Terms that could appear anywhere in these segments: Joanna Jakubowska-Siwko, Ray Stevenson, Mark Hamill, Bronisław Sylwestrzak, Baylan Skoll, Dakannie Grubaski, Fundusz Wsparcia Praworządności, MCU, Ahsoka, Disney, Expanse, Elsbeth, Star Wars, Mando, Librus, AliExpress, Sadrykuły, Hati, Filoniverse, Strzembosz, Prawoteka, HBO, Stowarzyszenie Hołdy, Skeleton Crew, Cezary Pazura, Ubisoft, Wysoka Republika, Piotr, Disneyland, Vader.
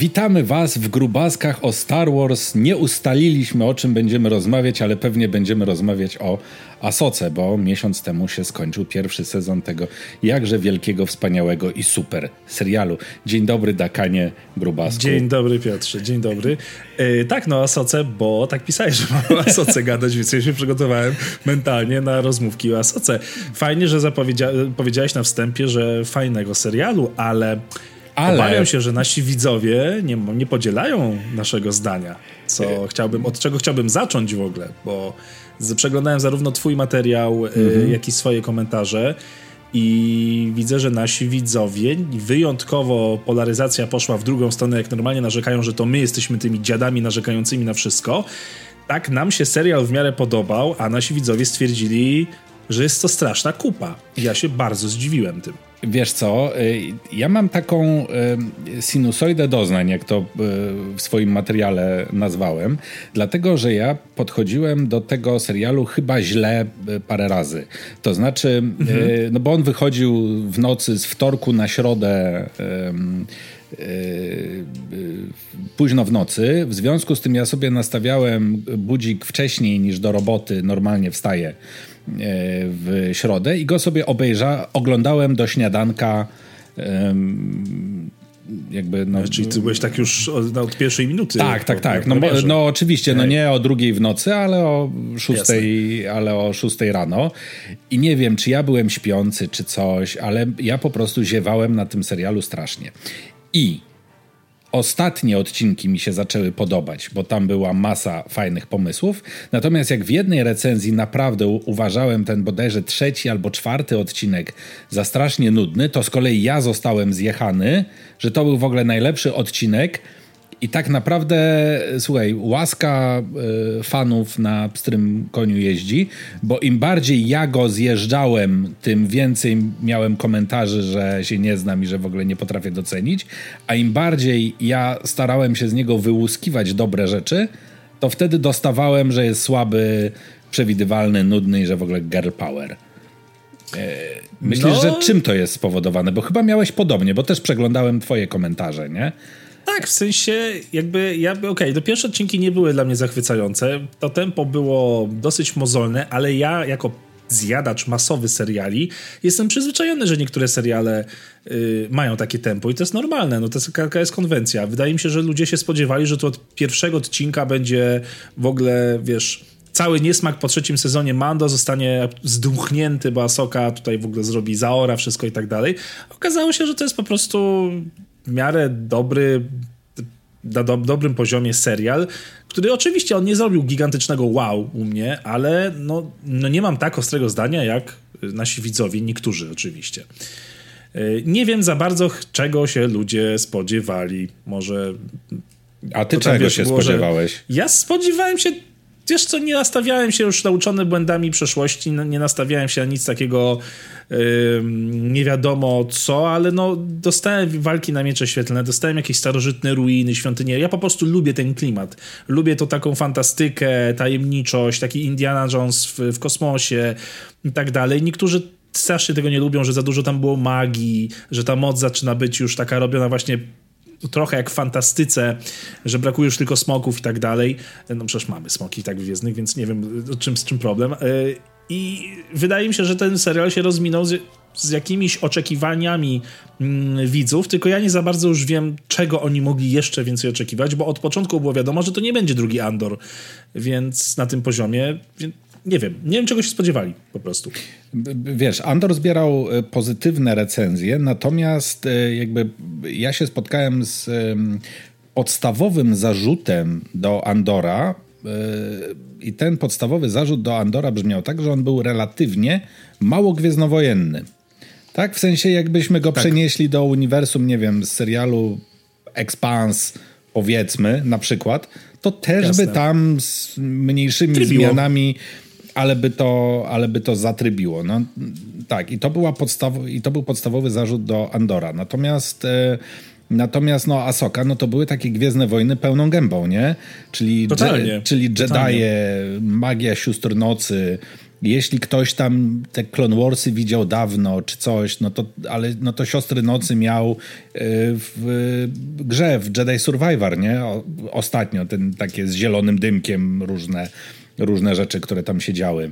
Witamy Was w Grubaskach o Star Wars. Nie ustaliliśmy, o czym będziemy rozmawiać, ale pewnie będziemy rozmawiać o Ahsoce, bo miesiąc temu się skończył pierwszy sezon tego jakże wielkiego, wspaniałego i super serialu. Dzień dobry, Dakannie Grubasku. Dzień dobry, Piotrze, dzień dobry. Tak, no Ahsoce, bo tak pisałeś, że mamy o Ahsoce gadać, więc ja się przygotowałem mentalnie na rozmówki o Ahsoce. Fajnie, że powiedziałeś na wstępie, że fajnego serialu, ale obawiam się, że nasi widzowie nie podzielają naszego zdania, od czego chciałbym zacząć w ogóle, bo przeglądałem zarówno twój materiał, jak i swoje komentarze i widzę, że nasi widzowie, wyjątkowo polaryzacja poszła w drugą stronę, jak normalnie narzekają, że to my jesteśmy tymi dziadami narzekającymi na wszystko. Tak nam się serial w miarę podobał, a nasi widzowie stwierdzili, że jest to straszna kupa. Ja się bardzo zdziwiłem tym. Wiesz co, ja mam taką sinusoidę doznań, jak to w swoim materiale nazwałem, dlatego, że ja podchodziłem do tego serialu chyba źle parę razy. To znaczy, no bo on wychodził w nocy z wtorku na środę, późno w nocy. W związku z tym ja sobie nastawiałem budzik wcześniej niż do roboty. Normalnie wstaję w środę i go sobie oglądałem do śniadanka. Jakby, no, czyli ty byłeś tak już od pierwszej minuty. Tak. No oczywiście, no nie o drugiej w nocy, ale o szóstej rano. I nie wiem, czy ja byłem śpiący, czy coś, ale ja po prostu ziewałem na tym serialu strasznie. I ostatnie odcinki mi się zaczęły podobać, bo tam była masa fajnych pomysłów. Natomiast jak w jednej recenzji naprawdę uważałem ten bodajże 3. albo 4. odcinek za strasznie nudny, to z kolei ja zostałem zjechany, że to był w ogóle najlepszy odcinek i tak naprawdę, słuchaj, łaska fanów na pstrym koniu jeździ, bo im bardziej ja go zjeżdżałem, tym więcej miałem komentarzy, że się nie znam i że w ogóle nie potrafię docenić, a im bardziej ja starałem się z niego wyłuskiwać dobre rzeczy, to wtedy dostawałem, że jest słaby, przewidywalny, nudny i że w ogóle girl power. Myślisz, że czym to jest spowodowane? Bo chyba miałeś podobnie, bo też przeglądałem twoje komentarze, nie? Tak, w sensie jakby okej, pierwsze odcinki nie były dla mnie zachwycające, to tempo było dosyć mozolne, ale ja jako zjadacz masowy seriali jestem przyzwyczajony, że niektóre seriale mają takie tempo i to jest normalne, no to jest, taka jest konwencja. Wydaje mi się, że ludzie się spodziewali, że to od pierwszego odcinka będzie w ogóle, wiesz, cały niesmak po 3. sezonie Mando zostanie zdmuchnięty, bo Ahsoka tutaj w ogóle zrobi zaora wszystko i tak dalej. Okazało się, że to jest po prostu w miarę dobry, na dobrym poziomie serial, który oczywiście on nie zrobił gigantycznego wow u mnie, ale no nie mam tak ostrego zdania jak nasi widzowie, niektórzy oczywiście. Nie wiem za bardzo, czego się ludzie spodziewali. Może... A ty czego się spodziewałeś? Ja spodziewałem się... Wiesz co, nie nastawiałem się już, nauczony błędami przeszłości, nie nastawiałem się na nic takiego nie wiadomo co, ale no dostałem walki na miecze świetlne, dostałem jakieś starożytne ruiny, świątynie. Ja po prostu lubię ten klimat. Lubię to taką fantastykę, tajemniczość, taki Indiana Jones w kosmosie i tak dalej. Niektórzy strasznie tego nie lubią, że za dużo tam było magii, że ta moc zaczyna być już taka robiona właśnie trochę jak w fantastyce, że brakuje już tylko smoków i tak dalej. No przecież mamy smoki i tak gwiezdnych, więc nie wiem z czym problem. I wydaje mi się, że ten serial się rozminął z jakimiś oczekiwaniami widzów, tylko ja nie za bardzo już wiem, czego oni mogli jeszcze więcej oczekiwać, bo od początku było wiadomo, że to nie będzie drugi Andor, więc na tym poziomie... Nie wiem, czego się spodziewali po prostu. Wiesz, Andor zbierał pozytywne recenzje, natomiast jakby ja się spotkałem z podstawowym zarzutem do Andora i ten podstawowy zarzut do Andora brzmiał tak, że on był relatywnie mało gwiezdnowojenny. Tak? W sensie jakbyśmy go przenieśli do uniwersum, nie wiem, z serialu Expanse, powiedzmy, na przykład, to też by tam z mniejszymi zmianami... Ale by to zatrybiło. No, tak, i to był podstawowy zarzut do Andora. Natomiast no Ahsoka, no to były takie Gwiezdne Wojny pełną gębą, nie? Czyli Jedi, magia sióstr nocy, jeśli ktoś tam te Clone Warsy widział dawno czy coś, no to Siostry Nocy miał w grze w Jedi Survivor, nie? Ostatnio ten takie z zielonym dymkiem różne rzeczy, które tam się działy.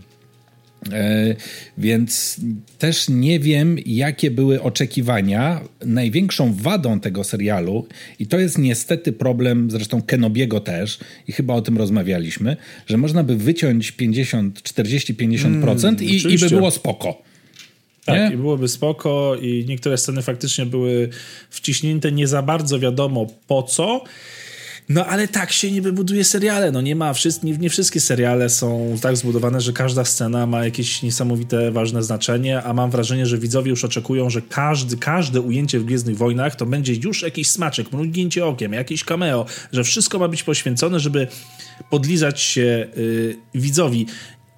Więc też nie wiem, jakie były oczekiwania. Największą wadą tego serialu, i to jest niestety problem zresztą Kenobiego też, i chyba o tym rozmawialiśmy, że można by wyciąć 40-50% i by było spoko. Tak, nie? I byłoby spoko, i niektóre sceny faktycznie były wciśnięte, nie za bardzo wiadomo po co. No ale tak się niby buduje seriale, no nie wszystkie seriale są tak zbudowane, że każda scena ma jakieś niesamowite ważne znaczenie, a mam wrażenie, że widzowie już oczekują, że każde ujęcie w Gwiezdnych Wojnach to będzie już jakiś smaczek, mrugnięcie okiem, jakieś cameo, że wszystko ma być poświęcone, żeby podlizać się widzowi.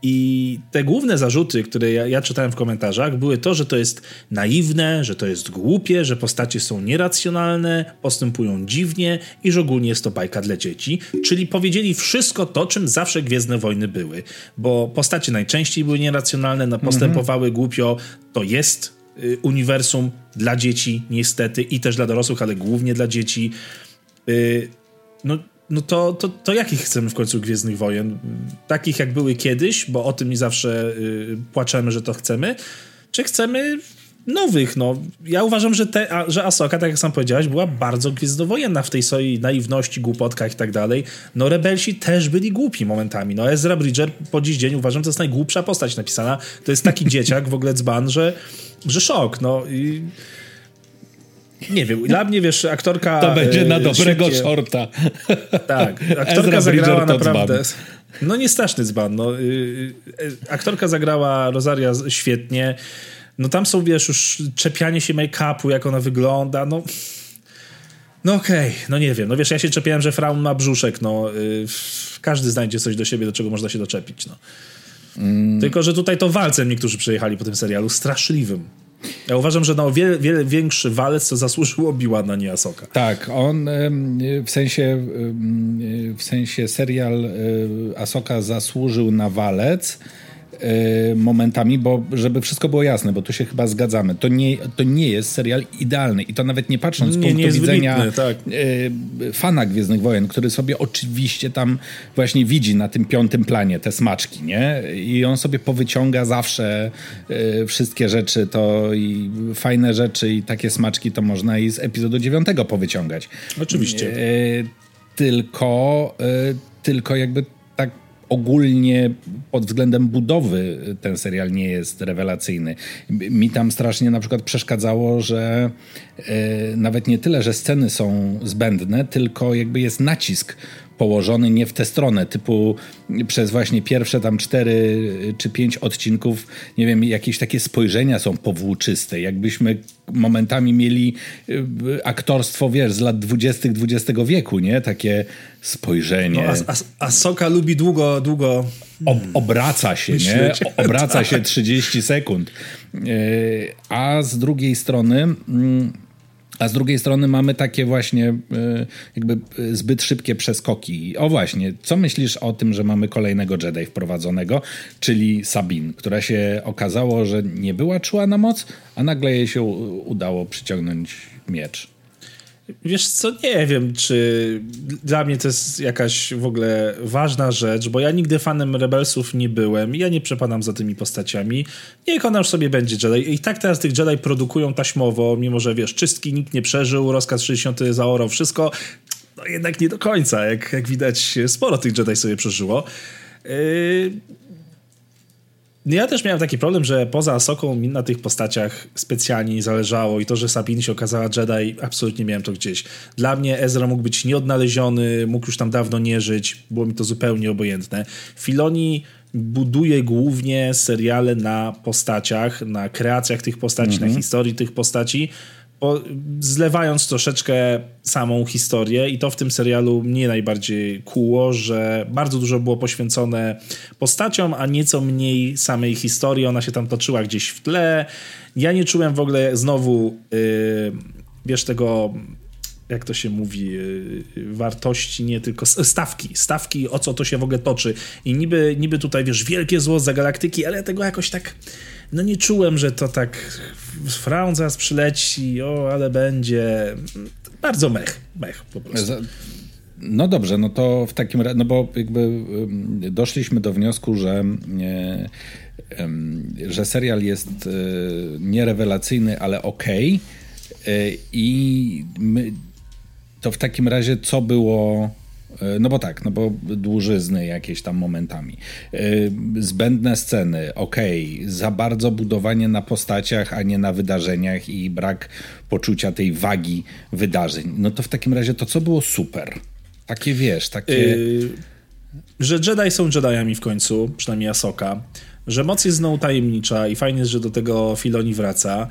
I te główne zarzuty, które ja czytałem w komentarzach, były to, że to jest naiwne, że to jest głupie, że postacie są nieracjonalne, postępują dziwnie i że ogólnie jest to bajka dla dzieci. Czyli powiedzieli wszystko to, czym zawsze Gwiezdne Wojny były. Bo postacie najczęściej były nieracjonalne, postępowały głupio. To jest uniwersum dla dzieci niestety i też dla dorosłych, ale głównie dla dzieci. No to jakich chcemy w końcu Gwiezdnych Wojen? Takich, jak były kiedyś, bo o tym i zawsze płaczemy, że to chcemy. Czy chcemy nowych? No, ja uważam, że Ahsoka, tak jak sam powiedziałeś, była bardzo gwiezdnowojenna w tej swojej naiwności, głupotkach i tak dalej. No Rebelsi też byli głupi momentami. No Ezra Bridger po dziś dzień uważam, że to jest najgłupsza postać napisana. To jest taki dzieciak, w ogóle dzban, że szok. No i... Nie wiem, dla mnie, wiesz, aktorka... To będzie na dobrego shorta. Tak, aktorka zagrała naprawdę... No nie straszny dzban. No. Aktorka zagrała Rosaria świetnie. No tam są, wiesz, już czepianie się make-upu, jak ona wygląda, no... No okej, no nie wiem. No wiesz, ja się czepiałem, że Thrawn ma brzuszek, no... Każdy znajdzie coś do siebie, do czego można się doczepić, no. Tylko, że tutaj to walcem niektórzy przejechali po tym serialu, straszliwym. Ja uważam, że na wiele większy walec to zasłużył Obi-Wan, a nie Ahsoka. Tak, on w sensie serial Ahsoka zasłużył na walec momentami, bo żeby wszystko było jasne, bo tu się chyba zgadzamy. To nie jest serial idealny i to nawet nie patrząc z punktu widzenia wybitny, tak. Fana Gwiezdnych Wojen, który sobie oczywiście tam właśnie widzi na tym piątym planie te smaczki, nie? I on sobie powyciąga zawsze wszystkie rzeczy, to i fajne rzeczy i takie smaczki to można i z epizodu 9 powyciągać. Oczywiście. Tylko jakby tak ogólnie pod względem budowy ten serial nie jest rewelacyjny. Mi tam strasznie na przykład przeszkadzało, że nawet nie tyle, że sceny są zbędne, tylko jakby jest nacisk położony nie w tę stronę, typu przez właśnie pierwsze tam 4 czy 5 odcinków, nie wiem, jakieś takie spojrzenia są powłóczyste, jakbyśmy momentami mieli aktorstwo, wiesz, z lat 20. XX wieku, nie? Takie spojrzenie. No, Ahsoka lubi długo... Obraca się, nie? Obraca się 30 sekund. A z drugiej strony mamy takie właśnie jakby zbyt szybkie przeskoki. O właśnie, co myślisz o tym, że mamy kolejnego Jedi wprowadzonego, czyli Sabine, która się okazało, że nie była czuła na moc, a nagle jej się udało przyciągnąć miecz? Wiesz co, nie wiem, czy dla mnie to jest jakaś w ogóle ważna rzecz, bo ja nigdy fanem Rebelsów nie byłem, ja nie przepadam za tymi postaciami, niech ona już sobie będzie Jedi i tak teraz tych Jedi produkują taśmowo, mimo że wiesz, czystki nikt nie przeżył, rozkaz 60 zaorał wszystko, no jednak nie do końca, jak widać sporo tych Jedi sobie przeżyło. Ja też miałem taki problem, że poza Ahsoką mi na tych postaciach specjalnie nie zależało i to, że Sabine się okazała Jedi, absolutnie miałem to gdzieś. Dla mnie Ezra mógł być nieodnaleziony, mógł już tam dawno nie żyć, było mi to zupełnie obojętne. Filoni buduje głównie seriale na postaciach, na kreacjach tych postaci, na historii tych postaci, zlewając troszeczkę samą historię i to w tym serialu mnie najbardziej kuło, że bardzo dużo było poświęcone postaciom, a nieco mniej samej historii. Ona się tam toczyła gdzieś w tle. Ja nie czułem w ogóle znowu, wiesz, tego jak to się mówi, wartości, nie tylko stawki, o co to się w ogóle toczy. I niby tutaj, wiesz, wielkie zło za galaktyki, ale ja tego jakoś tak, no nie czułem, że to tak Thrawn zaraz przyleci, o, ale będzie. Bardzo mech po prostu. No dobrze, no to w takim razie, no bo jakby doszliśmy do wniosku, że serial jest nierewelacyjny, ale okej. I to w takim razie co było, no bo tak, no bo dłużyzny jakieś tam momentami, zbędne sceny, okej. Za bardzo budowanie na postaciach, a nie na wydarzeniach i brak poczucia tej wagi wydarzeń. No to w takim razie to co było super? Takie wiesz, takie... że Jedi są Jediami w końcu, przynajmniej Ahsoka, że moc jest znowu tajemnicza i fajnie jest, że do tego Filoni wraca,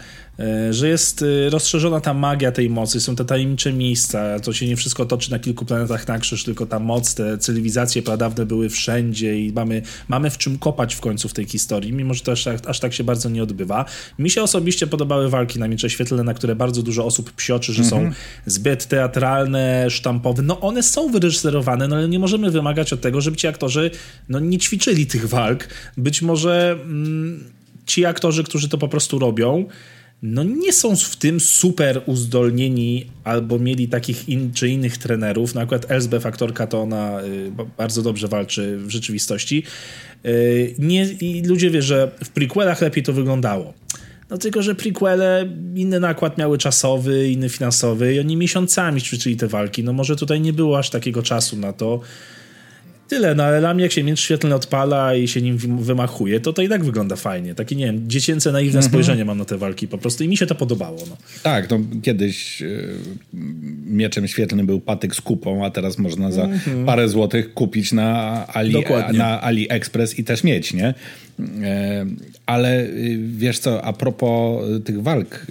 że jest rozszerzona ta magia tej mocy, są te tajemnicze miejsca, to się nie wszystko toczy na kilku planetach na krzyż, tylko ta moc, te cywilizacje pradawne były wszędzie i mamy w czym kopać w końcu w tej historii, mimo że to aż tak się bardzo nie odbywa. Mi się osobiście podobały walki na miecze świetlne, na które bardzo dużo osób psioczy, że są zbyt teatralne, sztampowe. No one są wyreżyserowane, no ale nie możemy wymagać od tego, żeby ci aktorzy no, nie ćwiczyli tych walk. Być może ci aktorzy, którzy to po prostu robią, no nie są w tym super uzdolnieni albo mieli takich czy innych trenerów. No akurat Elsbeth, aktorka, to ona bardzo dobrze walczy w rzeczywistości. I ludzie wie, że w prequelach lepiej to wyglądało. No tylko, że prequele inny nakład miały czasowy, inny finansowy i oni miesiącami ćwiczyli te walki. No może tutaj nie było aż takiego czasu na to. Tyle, no ale dla mnie jak się miecz świetlny odpala i się nim wymachuje, to i tak wygląda fajnie. Takie, nie wiem, dziecięce, naiwne spojrzenie mam na te walki po prostu i mi się to podobało. No. Tak, no kiedyś mieczem świetlnym był patyk z kupą, a teraz można za parę złotych kupić na AliExpress i też mieć, nie? Ale wiesz co, a propos tych walk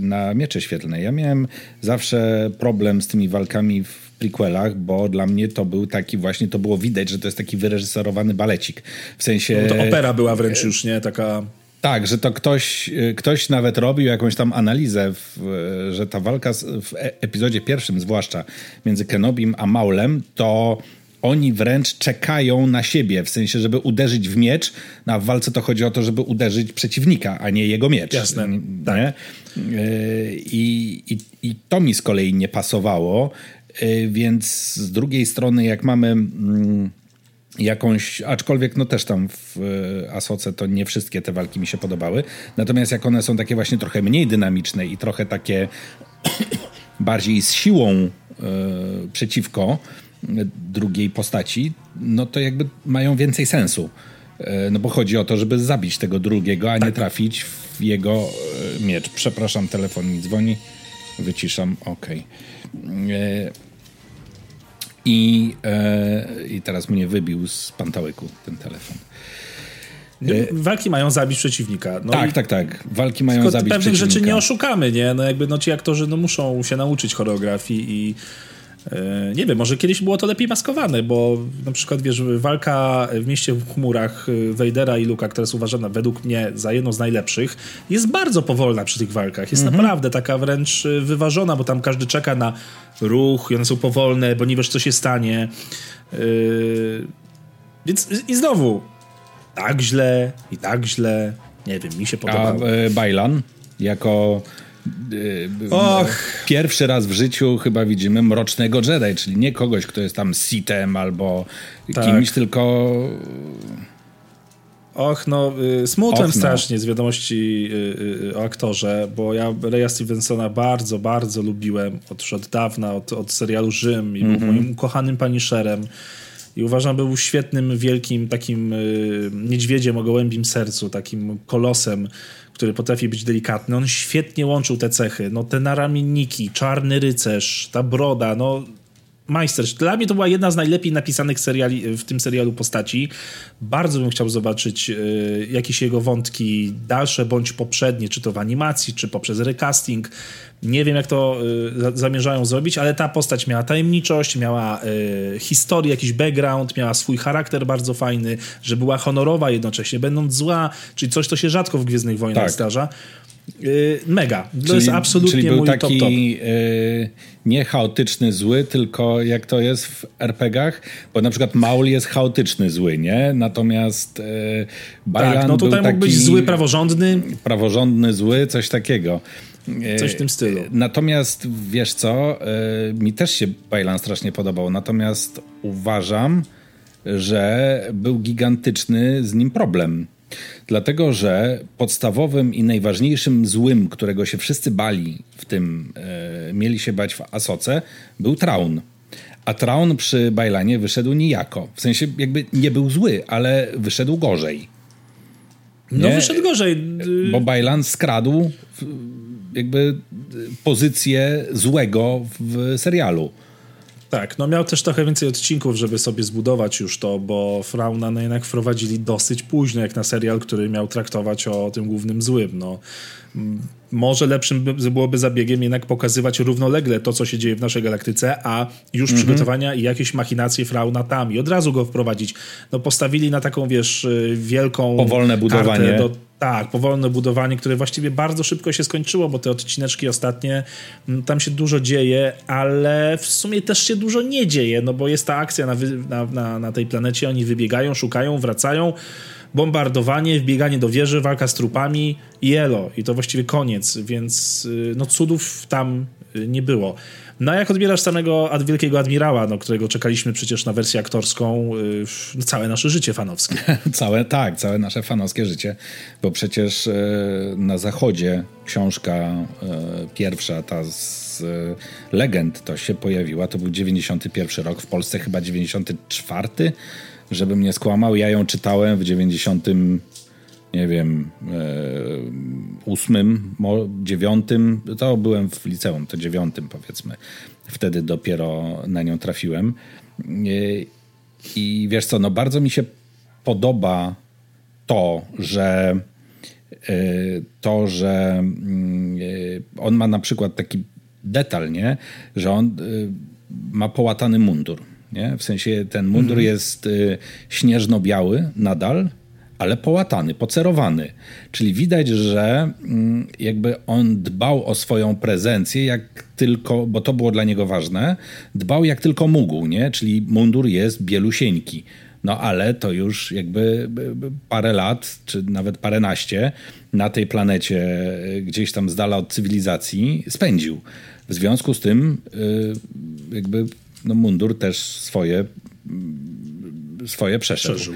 na miecze świetlne, ja miałem zawsze problem z tymi walkami w prequelach, bo dla mnie to był taki właśnie, to było widać, że to jest taki wyreżyserowany balecik. W sensie... No, to opera była wręcz już, nie? Taka... Tak, że to ktoś nawet robił jakąś tam analizę, że ta walka w epizodzie pierwszym zwłaszcza między Kenobim a Maulem, to oni wręcz czekają na siebie, w sensie, żeby uderzyć w miecz, a w walce to chodzi o to, żeby uderzyć przeciwnika, a nie jego miecz. Jasne, tak. Nie? I to mi z kolei nie pasowało. Więc z drugiej strony, jak mamy jakąś, aczkolwiek no też tam w Ahsoce to nie wszystkie te walki mi się podobały, natomiast jak one są takie właśnie trochę mniej dynamiczne i trochę takie bardziej z siłą przeciwko drugiej postaci, no to jakby mają więcej sensu. No bo chodzi o to, żeby zabić tego drugiego, a tak. Nie trafić w jego miecz. Przepraszam, telefon mi dzwoni. Wyciszam, okej. I teraz mnie wybił z pantałyku ten telefon. Walki mają zabić przeciwnika. No tak. Walki mają zabić przeciwnika. Pewnych rzeczy nie oszukamy, nie? No jakby no ci aktorzy no muszą się nauczyć choreografii i nie wiem, może kiedyś było to lepiej maskowane, bo na przykład wiesz, walka w mieście w chmurach Vadera i Luke'a, która jest uważana według mnie za jedną z najlepszych, jest bardzo powolna przy tych walkach. Jest naprawdę taka wręcz wyważona, bo tam każdy czeka na ruch i one są powolne, bo nie wiesz co się stanie. Więc i znowu tak źle, nie wiem, mi się podobało. A Baylan jako... Pierwszy raz w życiu chyba widzimy mrocznego Jedi, czyli nie kogoś, kto jest tam Sithem albo kimś, tylko... Smutłem strasznie z wiadomości o aktorze, bo ja Raya Stevensona bardzo, bardzo lubiłem już od dawna, od serialu Rzym i był moim ukochanym paniszerem. I uważam, był świetnym, wielkim takim niedźwiedziem o gołębim sercu, takim kolosem, który potrafi być delikatny. On świetnie łączył te cechy. No te naramienniki, czarny rycerz, ta broda, no majster. Dla mnie to była jedna z najlepiej napisanych seriali, w tym serialu postaci. Bardzo bym chciał zobaczyć jakieś jego wątki dalsze bądź poprzednie, czy to w animacji, czy poprzez recasting. Nie wiem, jak to zamierzają zrobić, ale ta postać miała tajemniczość, miała historię, jakiś background, miała swój charakter bardzo fajny, że była honorowa jednocześnie, będąc zła, czyli coś, co się rzadko w Gwiezdnych Wojnach zdarza. Mega. To jest absolutnie czyli był mój taki top. Nie chaotyczny zły, tylko jak to jest w RPG-ach, bo na przykład Maul jest chaotyczny zły, nie? Natomiast Baylan tak, no tutaj mógł być zły praworządny. Praworządny zły, coś takiego. Coś w tym stylu. Natomiast wiesz co, mi też się Baylan strasznie podobał, natomiast uważam, że był gigantyczny z nim problem. Dlatego, że podstawowym i najważniejszym złym, którego się wszyscy bali w tym, mieli się bać w Asoce, był Thrawn. A Thrawn przy Baylanie wyszedł nijako. W sensie jakby nie był zły, ale wyszedł gorzej. Nie? No wyszedł gorzej. Bo Baylan skradł jakby pozycję złego w serialu. Tak, no miał też trochę więcej odcinków, żeby sobie zbudować już to, bo Frauna no jednak wprowadzili dosyć późno, jak na serial, który miał traktować o tym głównym złym. No. Może lepszym byłoby zabiegiem jednak pokazywać równolegle to, co się dzieje w naszej galaktyce, a już przygotowania i jakieś machinacje Frauna tam i od razu go wprowadzić. No postawili na taką, wiesz, wielką... Powolne budowanie. Tak, powolne budowanie, które właściwie bardzo szybko się skończyło, bo te odcineczki ostatnie, tam się dużo dzieje, ale w sumie też się dużo nie dzieje, no bo jest ta akcja na tej planecie, oni wybiegają, szukają, wracają, bombardowanie, wbieganie do wieży, walka z trupami i elo. I to właściwie koniec, więc no cudów tam nie było. No a jak odbierasz samego Wielkiego Admirała, no, którego czekaliśmy przecież na wersję aktorską całe nasze życie fanowskie. Całe nasze fanowskie życie, bo przecież na Zachodzie książka pierwsza, ta z legend, to się pojawiła, to był 91 rok, w Polsce chyba 94, żebym nie skłamał, ja ją czytałem w 90, nie wiem, 8, 9, to byłem w liceum, to 9 powiedzmy. Wtedy dopiero na nią trafiłem. I wiesz co, no bardzo mi się podoba to, że on ma na przykład taki detal, nie? Że on ma połatany mundur. Nie? W sensie ten mundur jest śnieżno-biały nadal, ale połatany, pocerowany. Czyli widać, że jakby on dbał o swoją prezencję, jak tylko, bo to było dla niego ważne, dbał jak tylko mógł, nie? Czyli mundur jest bielusieńki. No ale to już jakby parę lat, czy nawet paręnaście na tej planecie gdzieś tam z dala od cywilizacji spędził. W związku z tym jakby no mundur też swoje przeszedł. Tak.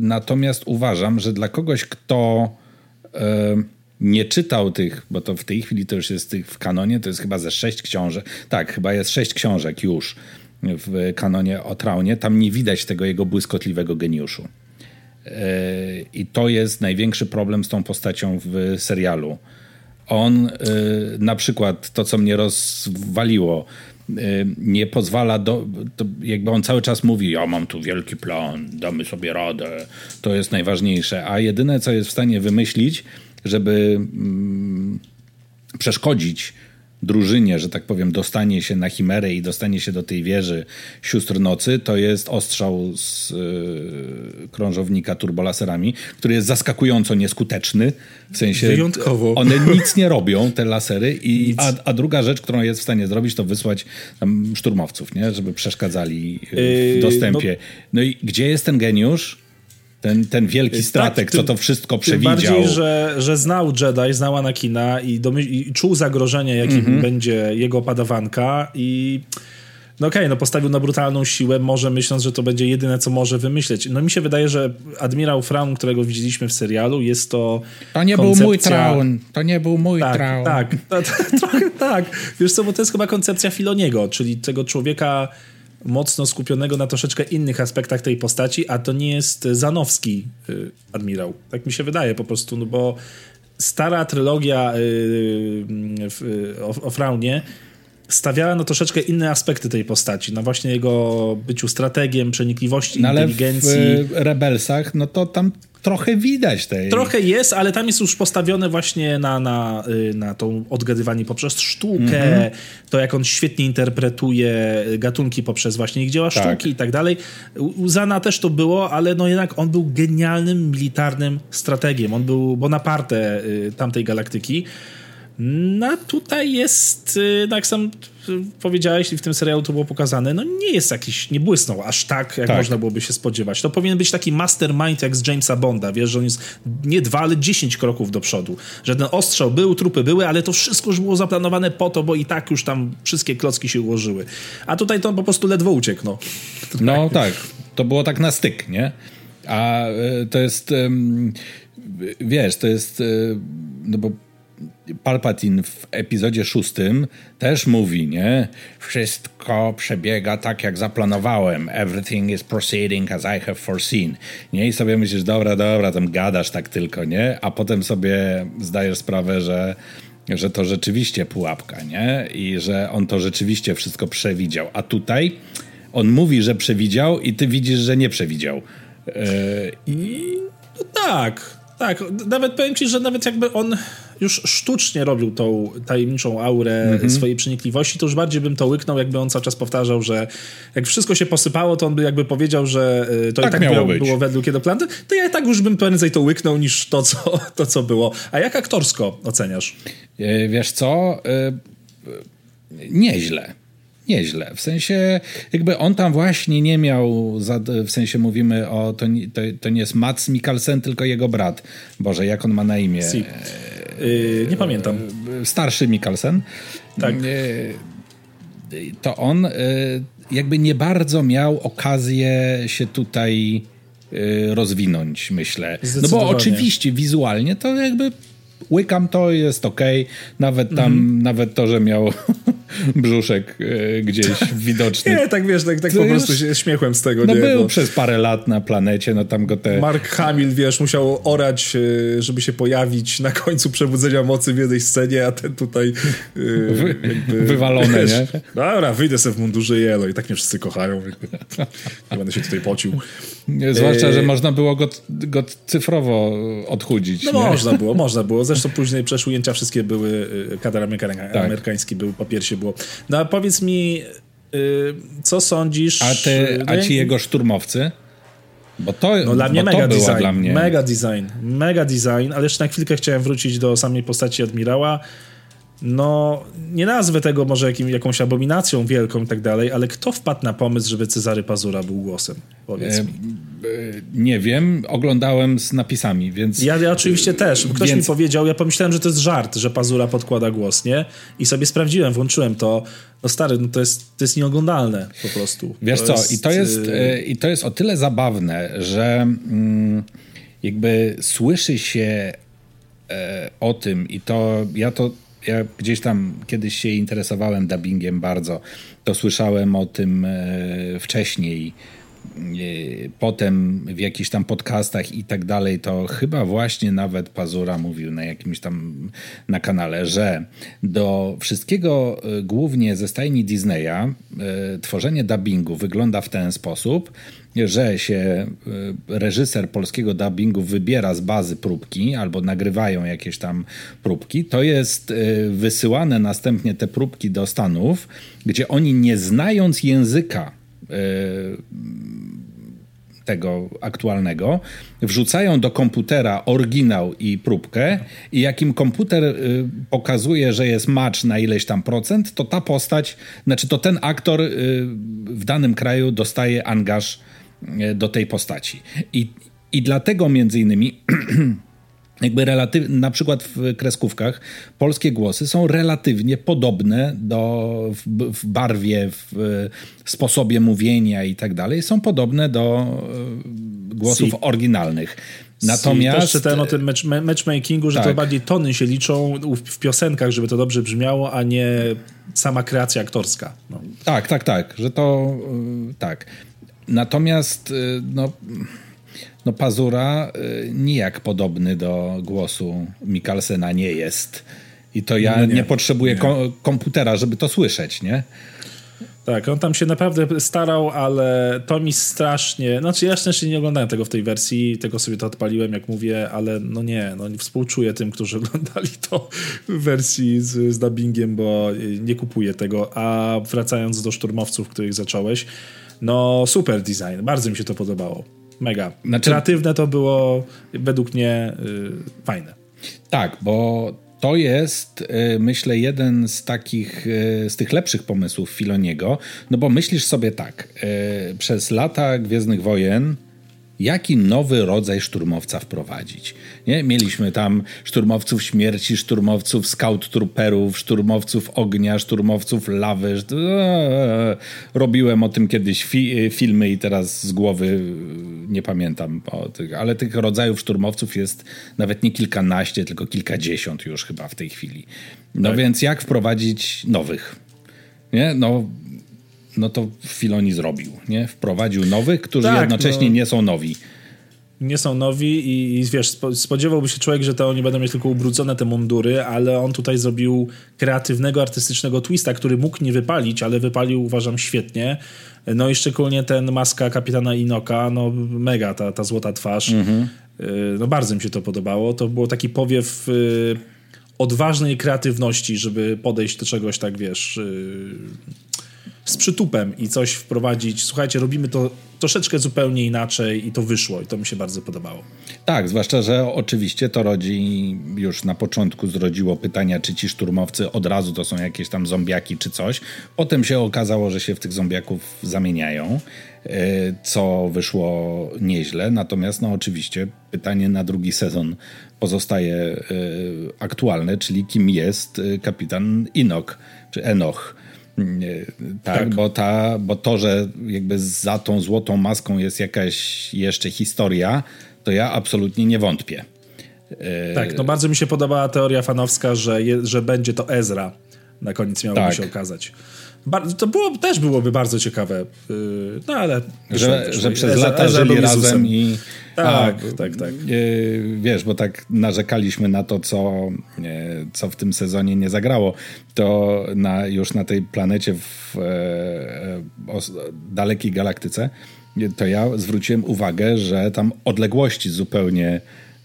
Natomiast uważam, że dla kogoś, kto nie czytał tych, bo to w tej chwili to już jest w kanonie, to jest chyba ze 6 książek. Tak, chyba jest 6 książek już w kanonie o Thrawnie. Tam nie widać tego jego błyskotliwego geniuszu. I to jest największy problem z tą postacią w serialu. On na przykład, to co mnie rozwaliło, nie pozwala jakby on cały czas mówi, ja mam tu wielki plan, damy sobie radę, to jest najważniejsze, a jedyne co jest w stanie wymyślić, żeby przeszkodzić drużynie, że tak powiem, dostanie się na Chimerę i dostanie się do tej wieży Sióstr Nocy, to jest ostrzał z krążownika turbolaserami, który jest zaskakująco nieskuteczny, w sensie wyjątkowo. One nic nie robią, te lasery, a druga rzecz, którą jest w stanie zrobić, to wysłać tam szturmowców, nie? Żeby przeszkadzali w dostępie. No i gdzie jest ten geniusz? Ten wielki strateg, tak, co to wszystko przewidział. Tym bardziej, że znał Jedi, znał Anakina i czuł zagrożenie, jakim będzie jego padawanka i no okej, no postawił na brutalną siłę, może myśląc, że to będzie jedyne, co może wymyśleć. No mi się wydaje, że admirał Thrawn, którego widzieliśmy w serialu, jest to To nie był mój Thrawn. Tak, trochę tak. Wiesz co, bo to jest chyba koncepcja Filoniego, czyli tego człowieka mocno skupionego na troszeczkę innych aspektach tej postaci, a to nie jest Zanowski admirał. Tak mi się wydaje po prostu, no bo stara trylogia o Fraunie stawiała na troszeczkę inne aspekty tej postaci, na właśnie jego byciu strategiem, przenikliwości, inteligencji. Ale w Rebelsach, no to tam trochę widać tej... Trochę jest, ale tam jest już postawione właśnie na to odgadywanie poprzez sztukę, to jak on świetnie interpretuje gatunki poprzez właśnie ich dzieła sztuki i tak dalej. U Zana też to było, ale no jednak on był genialnym militarnym strategiem. On był Bonaparte tamtej galaktyki. No tutaj jest, tak sam powiedziałeś, i w tym serialu to było pokazane, no nie jest jakiś, nie błysnął aż tak, jak można byłoby się spodziewać. To powinien być taki mastermind jak z Jamesa Bonda, wiesz, że on jest nie 2, ale 10 kroków do przodu. Że ten ostrzał był, trupy były, ale to wszystko już było zaplanowane po to, bo i tak już tam wszystkie klocki się ułożyły. A tutaj to on po prostu ledwo uciekł, no. No tak, to było tak na styk, nie? A to jest, wiesz, to jest, no bo Palpatine w epizodzie 6 też mówi, nie? Wszystko przebiega tak, jak zaplanowałem. Everything is proceeding as I have foreseen. Nie? I sobie myślisz, dobra, tam gadasz tak tylko, nie? A potem sobie zdajesz sprawę, że to rzeczywiście pułapka, nie? I że on to rzeczywiście wszystko przewidział. A tutaj on mówi, że przewidział i ty widzisz, że nie przewidział. No tak. Tak, nawet powiem ci, że nawet jakby on już sztucznie robił tą tajemniczą aurę swojej przenikliwości, to już bardziej bym to łyknął, jakby on cały czas powtarzał, że jak wszystko się posypało, to on by jakby powiedział, że to tak i tak było według jego planu, to ja tak już bym prędzej to łyknął niż to, co było. A jak aktorsko oceniasz? Wiesz co? Nieźle. Nieźle. W sensie jakby on tam właśnie nie miał, w sensie mówimy o, to nie jest Mads Mikkelsen, tylko jego brat. Boże, jak on ma na imię? Nie pamiętam. Starszy Mikkelsen. Tak. To on jakby nie bardzo miał okazję się tutaj rozwinąć, myślę. No bo oczywiście wizualnie to jakby... Łykam to, jest okej. Nawet tam, nawet to, że miał brzuszek gdzieś widoczny. Nie, tak wiesz, tak po prostu się śmiechłem z tego. No nie, był przez parę lat na planecie, no tam go te... Mark Hamill, wiesz, musiał orać, żeby się pojawić na końcu Przebudzenia Mocy w jednej scenie, a ten tutaj... Wywalony, nie? Dobra, wyjdę sobie w mundurze i tak mnie wszyscy kochają. Nie będę się tutaj pocił. Zwłaszcza, że można było go cyfrowo odchudzić. No nie? Można było. Zresztą później przecież ujęcia wszystkie były, kadr amerykański był, po piersi było. No a powiedz mi, co sądzisz... A ci jego szturmowcy? Bo to, no, dla mnie mega design, dla mnie mega design, ale jeszcze na chwilkę chciałem wrócić do samej postaci admirała. No, nie nazwę tego może jakąś abominacją wielką i tak dalej, ale kto wpadł na pomysł, żeby Cezary Pazura był głosem? Powiedz mi. Nie wiem, oglądałem z napisami, więc... Ja oczywiście też, bo ktoś mi powiedział, ja pomyślałem, że to jest żart, że Pazura podkłada głos, nie? I sobie sprawdziłem, włączyłem to. No stary, no to jest nieoglądalne po prostu. Wiesz co, i to jest o tyle zabawne, że jakby słyszy się o tym i to... Ja gdzieś tam kiedyś się interesowałem dubbingiem bardzo. To słyszałem o tym wcześniej. Potem w jakichś tam podcastach i tak dalej. To chyba właśnie nawet Pazura mówił na jakimś tam na kanale, że do wszystkiego głównie ze stajni Disneya tworzenie dubbingu wygląda w ten sposób, że się reżyser polskiego dubbingu wybiera z bazy próbki albo nagrywają jakieś tam próbki. To jest wysyłane następnie te próbki do Stanów, gdzie oni nie znając języka tego aktualnego, wrzucają do komputera oryginał i próbkę i jakim komputer pokazuje, że jest match na ileś tam procent, to ta postać, znaczy to ten aktor w danym kraju dostaje angaż do tej postaci. I dlatego między innymi jakby na przykład w kreskówkach polskie głosy są relatywnie podobne do w barwie, w sposobie mówienia i tak dalej, są podobne do głosów oryginalnych. Natomiast... Też czytałem o tym matchmakingu, że to bardziej tony się liczą w piosenkach, żeby to dobrze brzmiało, a nie sama kreacja aktorska. No. Tak, że to tak. Natomiast no Pazura nijak podobny do głosu Mikkelsena nie jest. I to ja nie potrzebuję komputera, żeby to słyszeć, nie? Tak, on tam się naprawdę starał, ale to mi strasznie... Znaczy ja szczęście nie oglądałem tego w tej wersji, tego sobie to odpaliłem, jak mówię, ale no nie, no współczuję tym, którzy oglądali to w wersji z dubbingiem, bo nie kupuję tego. A wracając do szturmowców, których zacząłeś, no super design, bardzo mi się to podobało. Mega. Znaczy... Kreatywne to było, według mnie, fajne. Tak, bo... To jest, myślę, jeden z takich, z tych lepszych pomysłów Filoniego, no bo myślisz sobie tak, przez lata Gwiezdnych Wojen, jaki nowy rodzaj szturmowca wprowadzić? Nie? Mieliśmy tam szturmowców śmierci, szturmowców scout trooperów, szturmowców ognia, szturmowców lawy. Robiłem o tym kiedyś filmy i teraz z głowy nie pamiętam, ale tych rodzajów szturmowców jest nawet nie kilkanaście, tylko kilkadziesiąt już chyba w tej chwili. No tak. Więc jak wprowadzić nowych? Nie? No to Filoni zrobił, nie? Wprowadził nowych, którzy jednocześnie nie są nowi. Nie są nowi i wiesz, spodziewałby się człowiek, że to oni będą mieć tylko ubrudzone te mundury, ale on tutaj zrobił kreatywnego, artystycznego twista, który mógł nie wypalić, ale wypalił, uważam, świetnie. No i szczególnie ten maska kapitana Enocha, no mega ta złota twarz. Mhm. No bardzo mi się to podobało. To było taki powiew... odważnej kreatywności, żeby podejść do czegoś tak, wiesz, z przytupem i coś wprowadzić. Słuchajcie, robimy to troszeczkę zupełnie inaczej i to wyszło i to mi się bardzo podobało. Tak, zwłaszcza, że oczywiście to rodzi, już na początku zrodziło pytania, czy ci szturmowcy od razu to są jakieś tam zombiaki czy coś. Potem się okazało, że się w tych zombiaków zamieniają, co wyszło nieźle. Natomiast no oczywiście pytanie na drugi sezon pozostaje aktualne, czyli kim jest kapitan Enoch, czy Enoch. Tak. Bo to, że jakby za tą złotą maską jest jakaś jeszcze historia, to ja absolutnie nie wątpię. Tak, no bardzo mi się podobała teoria fanowska, że będzie to Ezra. Na koniec miałoby się okazać. To też byłoby bardzo ciekawe. No ale... Że przez lata Ezra żyli razem Jezusem. I... Tak. Wiesz, bo tak narzekaliśmy na to, co w tym sezonie nie zagrało. To już na tej planecie w dalekiej galaktyce to ja zwróciłem uwagę, że tam odległości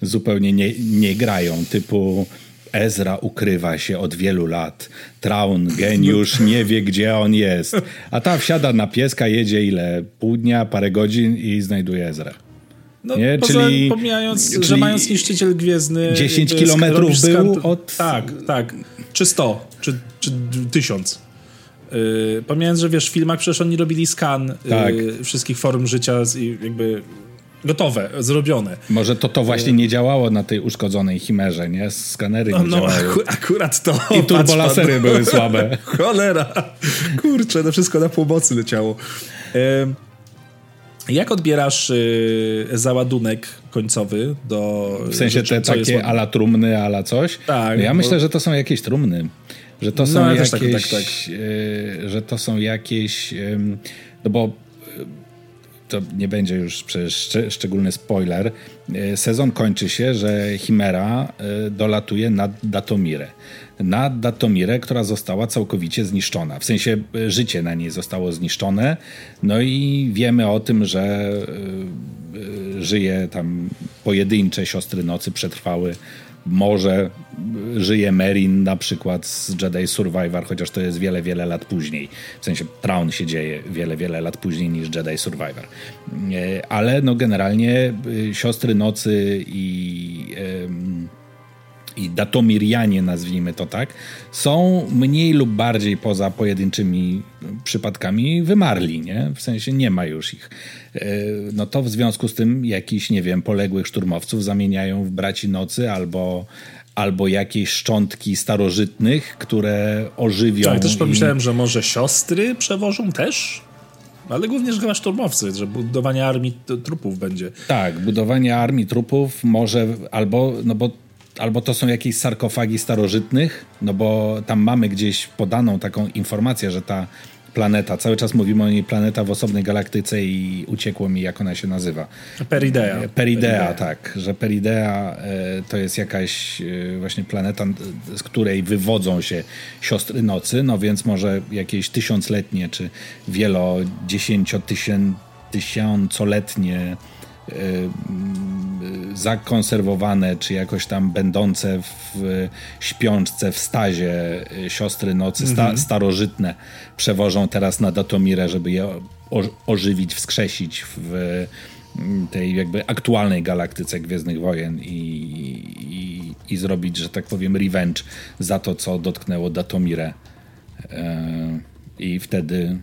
zupełnie nie grają. Typu... Ezra ukrywa się od wielu lat. Thrawn, geniusz, nie wie, gdzie on jest. A ta wsiada na pieska, jedzie ile? Pół dnia, parę godzin i znajduje Ezra. No, nie? Czyli, pomijając, że mając niszczyciel gwiezdny... 10 kilometrów był od... Tak. Czy 100, czy 1000. Pomijając, że wiesz, w filmach przecież oni robili skan wszystkich form życia i jakby... Gotowe, zrobione. Może to właśnie nie działało na tej uszkodzonej chimerze, nie? Skanery nie działały. Akurat to. I turbolasery były słabe. Cholera. Kurczę, to wszystko na półmocy leciało. Jak odbierasz załadunek końcowy do... W sensie te takie jest... ala trumny, ala coś? Tak. Ja myślę, że to są jakieś trumny. Że to są jakieś... że to są jakieś... No bo... To nie będzie już przecież szczególny spoiler. Sezon kończy się, że Chimera dolatuje nad Dathomirę. Nad Dathomirę, która została całkowicie zniszczona. W sensie życie na niej zostało zniszczone. No i wiemy o tym, że żyje tam pojedyncze siostry nocy, przetrwały. Może żyje Merin na przykład z Jedi Survivor, chociaż to jest wiele, wiele lat później. W sensie Thrawn się dzieje wiele, wiele lat później niż Jedi Survivor. Ale no generalnie siostry nocy i Dathomirianie, nazwijmy to tak, są mniej lub bardziej poza pojedynczymi przypadkami wymarli, nie? W sensie nie ma już ich. No to w związku z tym jakiś, nie wiem, poległych szturmowców zamieniają w braci nocy albo jakieś szczątki starożytnych, które ożywią. Tak, też pomyślałem, że może siostry przewożą też? Ale głównie, że chyba szturmowcy, że budowanie armii trupów będzie. Tak, budowanie armii trupów może albo to są jakieś sarkofagi starożytnych, no bo tam mamy gdzieś podaną taką informację, że ta planeta. Cały czas mówimy o niej, planeta w osobnej galaktyce i uciekło mi, jak ona się nazywa. Peridea. Peridea, tak. Że Peridea to jest jakaś właśnie planeta, z której wywodzą się siostry nocy, no więc może jakieś tysiącletnie, czy wielodziesięciotysięcoletnie zakonserwowane, czy jakoś tam będące w śpiączce, w stazie siostry nocy, starożytne, przewożą teraz na Dathomirę, żeby je ożywić, wskrzesić w tej jakby aktualnej galaktyce Gwiezdnych Wojen i zrobić, że tak powiem, revenge za to, co dotknęło Dathomirę. I wtedy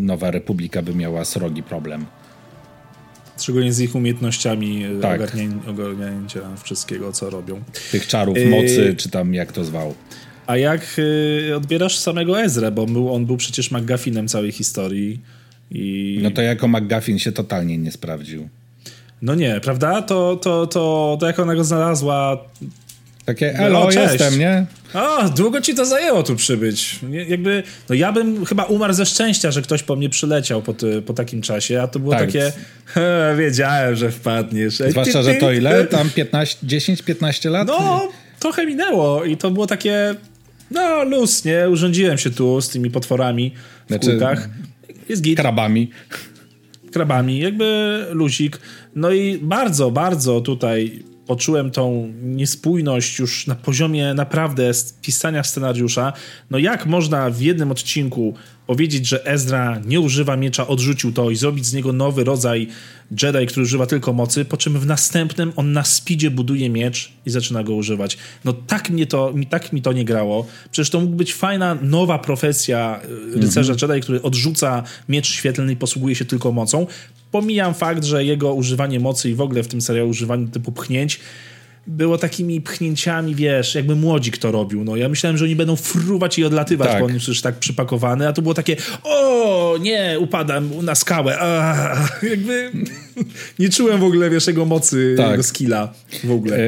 Nowa Republika by miała srogi problem. Szczególnie z ich umiejętnościami ogarnięcia wszystkiego, co robią. Tych czarów mocy, czy tam jak to zwał. A jak odbierasz samego Ezrę, bo on był przecież McGuffinem całej historii. I... No to jako McGuffin się totalnie nie sprawdził. No nie, prawda? To jak ona go znalazła... Takie, elo, jestem, nie? O, długo ci to zajęło tu przybyć. Jakby, no ja bym chyba umarł ze szczęścia, że ktoś po mnie przyleciał po takim czasie, a to było takie, wiedziałem, że wpadniesz. Zwłaszcza, że to ile? Tam 10-15 lat? No, trochę minęło i to było takie, no luz, nie? Urządziłem się tu z tymi potworami w kółkach. Jest git. Krabami, jakby luzik. No i bardzo, bardzo tutaj... Poczułem tą niespójność już na poziomie naprawdę pisania scenariusza. No jak można w jednym odcinku powiedzieć, że Ezra nie używa miecza, odrzucił to i zrobić z niego nowy rodzaj Jedi, który używa tylko mocy, po czym w następnym on na speedzie buduje miecz i zaczyna go używać. No tak mi to nie grało. Przecież to mógł być fajna, nowa profesja rycerza Jedi, który odrzuca miecz świetlny i posługuje się tylko mocą. Pomijam fakt, że jego używanie mocy i w ogóle w tym serialu używanie typu pchnięć było takimi pchnięciami, wiesz, jakby młodzik to robił. No ja myślałem, że oni będą fruwać i odlatywać, bo on już tak przypakowany, a to było takie, o nie, upadam na skałę. Jakby nie czułem w ogóle, wiesz, jego mocy, jego skilla w ogóle.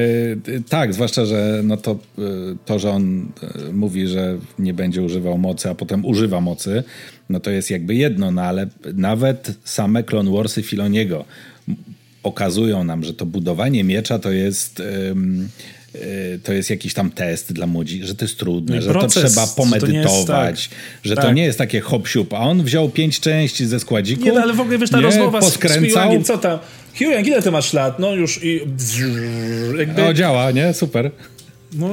Tak, zwłaszcza, że no to, że on mówi, że nie będzie używał mocy, a potem używa mocy, no to jest jakby jedno, no ale nawet same Clone Warsy Filoniego pokazują nam, że to budowanie miecza to jest jakiś tam test dla młodzi, że to jest trudne, że proces, to trzeba pomedytować, to nie jest takie hop-siup, a on wziął 5 części ze składzików. Nie, no, ale w ogóle wiesz, ta rozmowa poskręcał. Z Hugh, co tam? Hugh, ile ty masz lat? No już i... Jakby... O, działa, nie? Super. No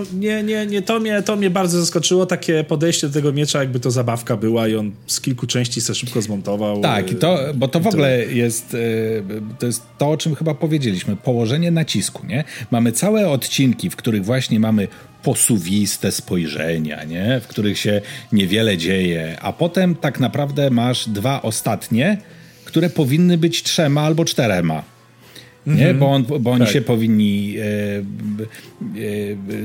nie, to mnie bardzo zaskoczyło takie podejście do tego miecza, jakby to zabawka była i on z kilku części se szybko zmontował. Tak, bo to w ogóle jest to, o czym chyba powiedzieliśmy, położenie nacisku, nie? Mamy całe odcinki, w których właśnie mamy posuwiste spojrzenia, nie? W których się niewiele dzieje, a potem tak naprawdę masz 2 ostatnie, które powinny być 3 albo 4. Nie? Bo oni się powinni...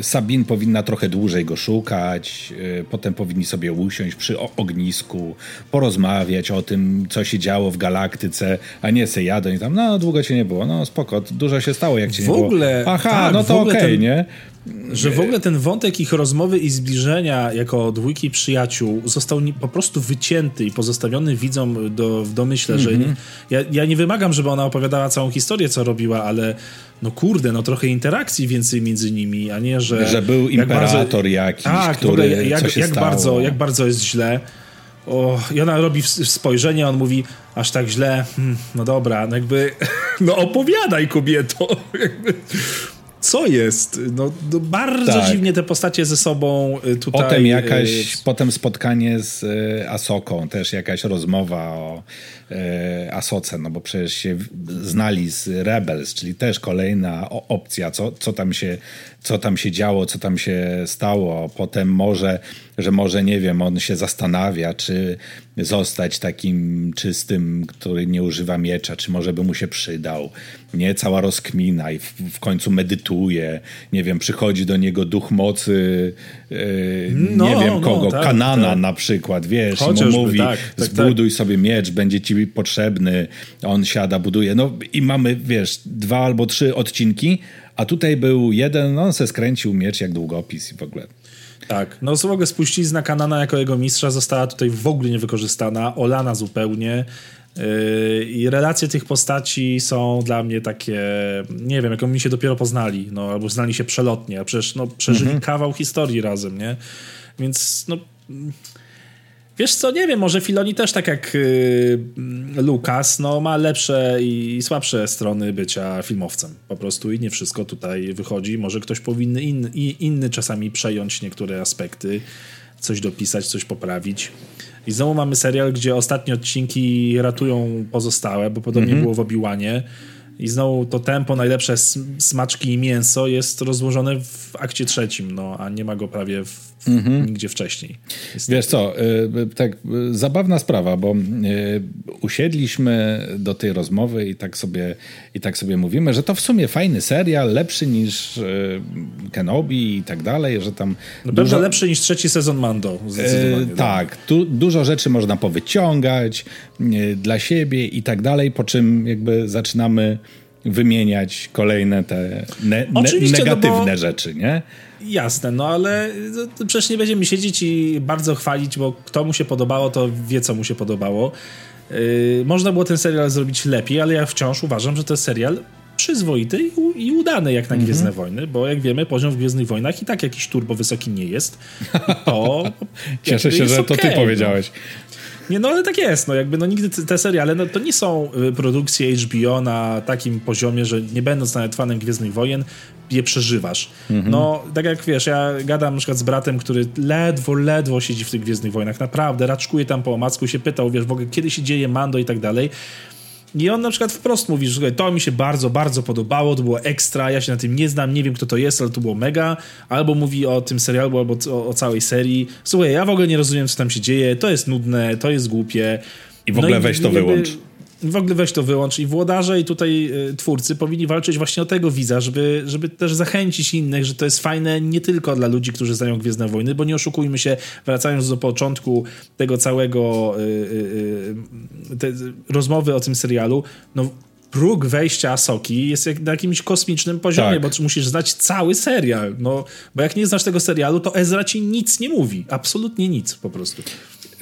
Sabine powinna trochę dłużej go szukać, potem powinni sobie usiąść przy ognisku, porozmawiać o tym, co się działo w galaktyce, a nie se jadą i tam, no długo cię nie było, no spoko, dużo się stało, jak cię nie było. Aha, tak, no to okej, nie? Że w ogóle ten wątek ich rozmowy i zbliżenia jako dwójki przyjaciół został po prostu wycięty i pozostawiony widzom w domyśle, że ja nie wymagam, żeby ona opowiadała całą historię, co robiła, ale no kurde, no trochę interakcji więcej między nimi, a nie, że... Że był imperator bardzo, jakiś, który co się stało. Jak bardzo jest źle. O, i ona robi spojrzenie, on mówi, aż tak źle, no dobra, no jakby, no opowiadaj, kobieto, jakby... Co jest? No bardzo dziwnie te postacie ze sobą tutaj... Potem spotkanie z Ahsoką, też jakaś rozmowa o Ahsoce, no bo przecież się znali z Rebels, czyli też kolejna opcja, co tam się działo, co tam się stało. Potem może nie wiem, on się zastanawia, czy zostać takim czystym, który nie używa miecza, czy może by mu się przydał. Nie, cała rozkmina i w końcu medytuje. Nie wiem, przychodzi do niego duch mocy, nie wiem kogo, Kanana na przykład, wiesz, chociażby, mu mówi, zbuduj sobie miecz, będzie ci potrzebny, on siada, buduje. No i mamy, wiesz, 2 albo 3 odcinki, a tutaj był jeden, on se skręcił miecz jak długopis i w ogóle... Tak. No słowa spuścizna Kanana jako jego mistrza została tutaj w ogóle niewykorzystana, olana zupełnie. I relacje tych postaci są dla mnie takie, nie wiem, jak oni się dopiero poznali, no albo znali się przelotnie, a przecież no, przeżyli kawał historii razem, nie? Więc no... Wiesz co, nie wiem, może Filoni też tak jak Lucas, no ma lepsze i słabsze strony bycia filmowcem. Po prostu i nie wszystko tutaj wychodzi. Może ktoś powinien inny czasami przejąć niektóre aspekty, coś dopisać, coś poprawić. I znowu mamy serial, gdzie ostatnie odcinki ratują pozostałe, bo podobnie było w Obi-Wanie. I znowu to tempo, najlepsze smaczki i mięso jest rozłożone w akcie trzecim, no, a nie ma go prawie nigdzie wcześniej. Wiesz co, tak zabawna sprawa, bo usiedliśmy do tej rozmowy i tak sobie mówimy, że to w sumie fajny serial, lepszy niż Kenobi i tak dalej, że tam... No dużo lepszy niż trzeci sezon Mando. Tak, tu dużo rzeczy można powyciągać dla siebie i tak dalej, po czym jakby zaczynamy wymieniać kolejne te negatywne rzeczy, nie? Jasne, no ale przecież nie będziemy siedzieć i bardzo chwalić, bo kto mu się podobało, to wie, co mu się podobało. Można było ten serial zrobić lepiej, ale ja wciąż uważam, że to jest serial przyzwoity i udany jak na Gwiezdne Wojny, bo jak wiemy, poziom w Gwiezdnych Wojnach i tak jakiś turbo wysoki nie jest. To cieszę się, że to ty powiedziałeś. Nie, no ale tak jest, no jakby no nigdy te seriale, no to nie są produkcje HBO na takim poziomie, że nie będąc nawet fanem Gwiezdnych Wojen, je przeżywasz. No tak jak wiesz, ja gadam na przykład z bratem, który ledwo siedzi w tych Gwiezdnych Wojnach, naprawdę, raczkuje tam po omacku, się pytał, wiesz, w ogóle kiedy się dzieje Mando i tak dalej. I on na przykład wprost mówi, że to mi się bardzo podobało, to było ekstra, ja się na tym nie znam, nie wiem kto to jest, ale to było mega. Albo mówi o tym serialu, albo o całej serii. Słuchaj, ja w ogóle nie rozumiem, co tam się dzieje, to jest nudne, to jest głupie. I w ogóle weź to wyłącz. W ogóle weź to wyłącz. I włodarze i tutaj twórcy powinni walczyć właśnie o tego widza, żeby też zachęcić innych, że to jest fajne nie tylko dla ludzi, którzy znają Gwiezdne Wojny, bo nie oszukujmy się, wracając do początku tego całego rozmowy o tym serialu, no próg wejścia Ahsoki jest na jakimś kosmicznym poziomie, tak. Bo musisz znać cały serial, no bo jak nie znasz tego serialu, to Ezra ci nic nie mówi, absolutnie nic po prostu.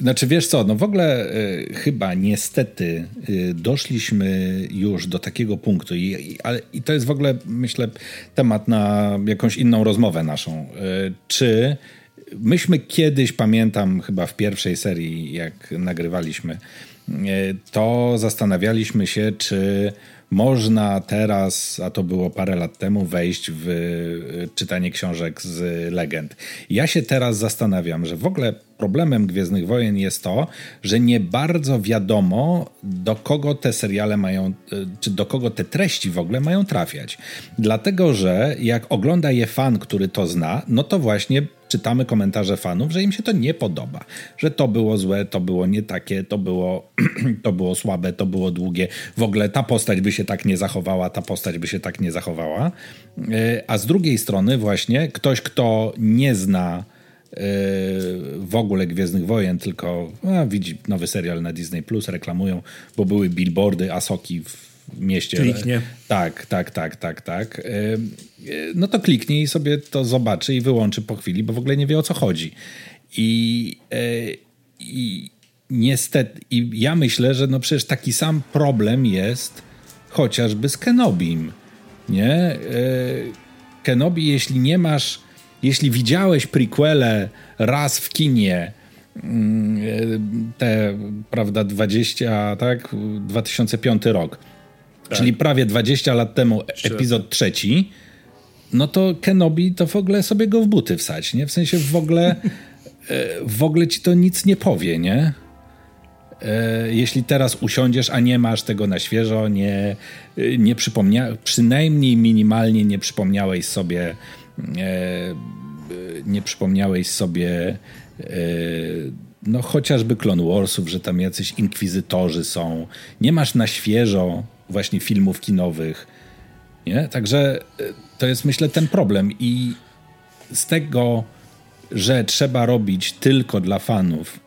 Znaczy wiesz co, no w ogóle chyba niestety doszliśmy już do takiego punktu i to jest w ogóle myślę temat na jakąś inną rozmowę naszą. Czy myśmy kiedyś, pamiętam chyba w pierwszej serii jak nagrywaliśmy, to zastanawialiśmy się, czy można teraz, a to było parę lat temu, wejść w czytanie książek z legend. Ja się teraz zastanawiam, że w ogóle problemem Gwiezdnych Wojen jest to, że nie bardzo wiadomo, do kogo te seriale mają, czy do kogo te treści w ogóle mają trafiać. Dlatego, że jak ogląda je fan, który to zna, no to właśnie czytamy komentarze fanów, że im się to nie podoba, że to było złe, to było nie takie, to było słabe, to było długie, w ogóle ta postać by się tak nie zachowała, a z drugiej strony właśnie ktoś, kto nie zna w ogóle Gwiezdnych Wojen, tylko widzi nowy serial na Disney+, reklamują, bo były billboardy Ahsoki w mieście. Kliknie. Tak. No to kliknie i sobie to zobaczy i wyłączy po chwili, bo w ogóle nie wie, o co chodzi. I niestety, ja myślę, że no przecież taki sam problem jest chociażby z Kenobim. Nie? Kenobi, jeśli widziałeś prequele raz w kinie, te, prawda, 2005 rok, tak. Czyli prawie 20 lat temu epizod trzeci, no to Kenobi to w ogóle sobie go w buty wsadź, nie? W sensie w ogóle ci to nic nie powie, nie? Jeśli teraz usiądziesz, a nie masz tego na świeżo, nie przynajmniej minimalnie nie przypomniałeś sobie no chociażby Clone Warsów, że tam jacyś inkwizytorzy są. Nie masz na świeżo właśnie filmów kinowych. Nie? Także to jest myślę ten problem. I z tego, że trzeba robić tylko dla fanów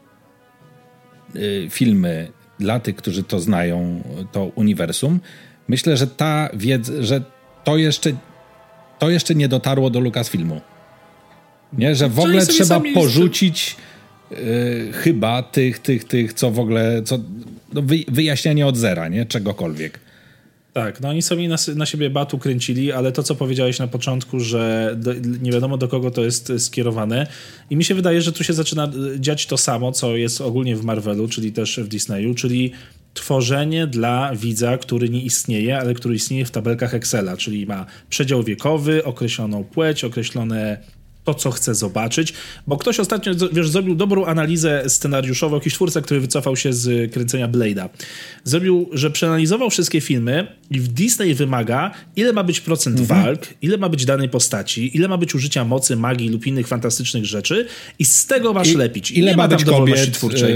filmy, dla tych, którzy to znają, to uniwersum, myślę, że ta wiedza, że to jeszcze nie dotarło do Lucasfilmu. Nie, że w ogóle trzeba porzucić chyba tych, co w ogóle, co, no wyjaśnianie od zera, nie? Czegokolwiek. Tak, no oni sobie na siebie batu kręcili, ale to, co powiedziałeś na początku, że nie wiadomo do kogo to jest skierowane, i mi się wydaje, że tu się zaczyna dziać to samo, co jest ogólnie w Marvelu, czyli też w Disneyu, czyli tworzenie dla widza, który nie istnieje, ale który istnieje w tabelkach Excela, czyli ma przedział wiekowy, określoną płeć, określone to, co chce zobaczyć, bo ktoś ostatnio, wiesz, zrobił dobrą analizę scenariuszową, jakiś twórca, który wycofał się z kręcenia Blade'a. Zrobił, że przeanalizował wszystkie filmy i w Disney wymaga, ile ma być procent walk, ile ma być danej postaci, ile ma być użycia mocy, magii lub innych fantastycznych rzeczy i z tego masz lepić. Ile ma być kobiet twórczej.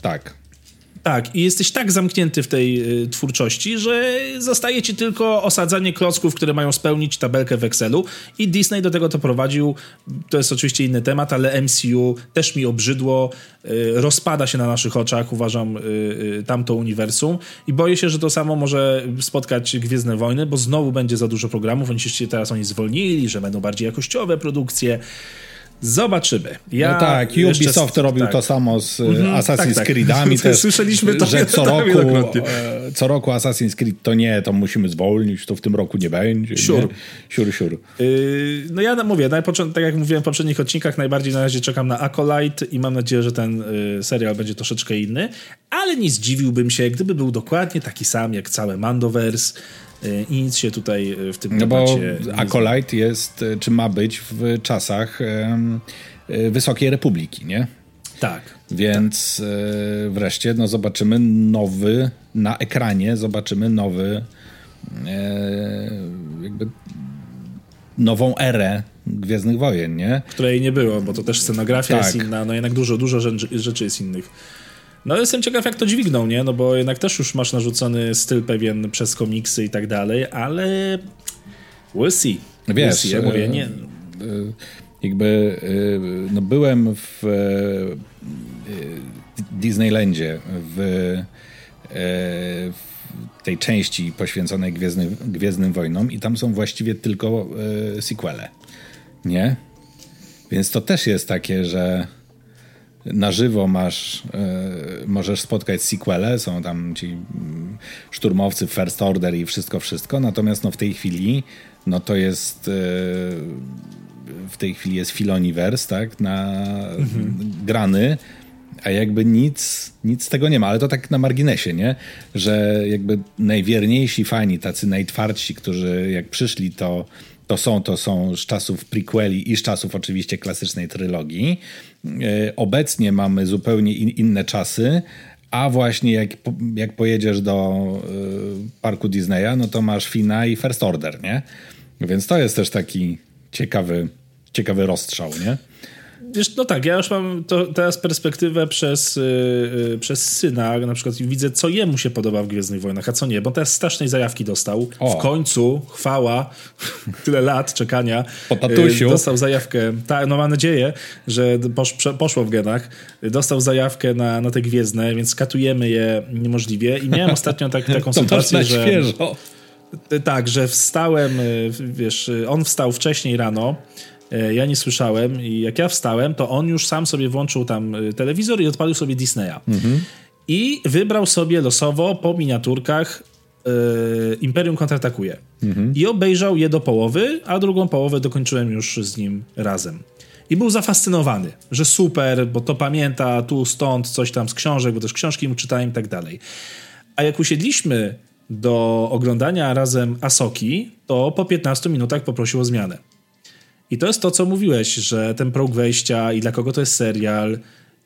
Tak. Tak, i jesteś tak zamknięty w tej twórczości, że zostaje ci tylko osadzanie klocków, które mają spełnić tabelkę w Excelu, i Disney do tego to prowadził. To jest oczywiście inny temat, ale MCU też mi obrzydło, rozpada się na naszych oczach, uważam, tamto uniwersum, i boję się, że to samo może spotkać Gwiezdne Wojny, bo znowu będzie za dużo programów, oni zwolnili, że będą bardziej jakościowe produkcje. Zobaczymy. No tak, Ubisoft robił to samo z Assassin's Creedami. Też, słyszeliśmy to, że co roku Assassin's Creed to nie, to musimy zwolnić, to w tym roku nie będzie. Siur. No ja mówię, tak jak mówiłem w poprzednich odcinkach, najbardziej na razie czekam na Acolyte i mam nadzieję, że ten serial będzie troszeczkę inny, ale nie zdziwiłbym się, gdyby był dokładnie taki sam jak całe Mandoverse. I nic się tutaj w tym temacie... No bo Acolyte jest, czy ma być w czasach Wysokiej Republiki, nie? Tak. Więc tak. Wreszcie zobaczymy nowy, na ekranie zobaczymy nowy, nową erę Gwiezdnych Wojen, nie? Której nie było, bo to też scenografia jest inna, jednak dużo rzeczy jest innych. No jestem ciekaw, jak to dźwigną, nie? No bo jednak też już masz narzucony styl pewien przez komiksy i tak dalej, ale we'll see. Wiesz, we'll see, ja mówię, nie. Byłem w Disneylandzie w tej części poświęconej Gwiezdnym Wojnom i tam są właściwie tylko sequele, nie? Więc to też jest takie, że na żywo możesz spotkać sequele, są tam ci szturmowcy, First Order i wszystko, natomiast w tej chwili jest Filoniverse, tak, grany, a nic z tego nie ma, ale to tak na marginesie, nie, że najwierniejsi fani, tacy najtwardsi, którzy jak przyszli, to są z czasów prequeli i z czasów oczywiście klasycznej trylogii. Obecnie mamy zupełnie inne czasy, a właśnie jak pojedziesz do parku Disneya, no to masz Fina i First Order, nie? Więc to jest też taki ciekawy rozstrzał, nie? Wiesz, no tak, ja już mam teraz perspektywę przez syna, na przykład widzę, co jemu się podoba w Gwiezdnych Wojnach, a co nie, bo teraz strasznej zajawki dostał. W końcu, chwała, tyle lat czekania. Po tatusiu. Dostał zajawkę, mam nadzieję, że poszło w genach. Dostał zajawkę na te Gwiezdne, więc katujemy je niemożliwie i miałem ostatnio taką sytuację, że... Świeżo. Tak, że wstałem, wiesz, on wstał wcześniej rano, ja nie słyszałem i jak ja wstałem, to on już sam sobie włączył tam telewizor i odpalił sobie Disneya. I wybrał sobie losowo po miniaturkach Imperium kontratakuje. I obejrzał je do połowy, a drugą połowę dokończyłem już z nim razem. I był zafascynowany, że super, bo to pamięta tu, stąd, coś tam z książek, bo też książki mu czytałem i tak dalej. A jak usiedliśmy do oglądania razem Ahsoki, to po 15 minutach poprosił o zmianę. I to jest to, co mówiłeś, że ten próg wejścia i dla kogo to jest serial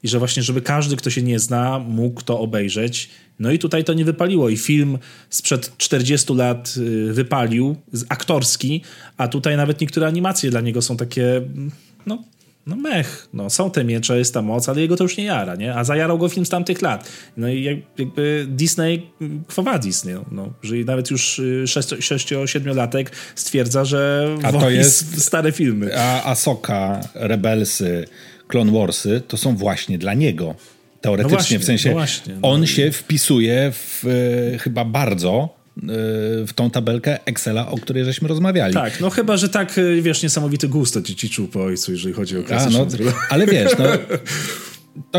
i że właśnie, żeby każdy, kto się nie zna, mógł to obejrzeć. No i tutaj to nie wypaliło i film sprzed 40 lat wypalił, aktorski, a tutaj nawet niektóre animacje dla niego są takie, mech. No, są te miecze, jest ta moc, ale jego to już nie jara, nie? A zajarał go film z tamtych lat. No i Disney quo vadis, nie? No, że nawet już 6-7-latek stwierdza, że to jest stare filmy. A Ahsoka, Rebelsy, Clone Warsy to są właśnie dla niego. Teoretycznie, w sensie on się wpisuje chyba bardzo w tą tabelkę Excela, o której żeśmy rozmawiali. Tak, no chyba, że tak, wiesz, niesamowity gust od dzieci czuł po ojcu, jeżeli chodzi o klasyczną trylogię. Ale wiesz, no...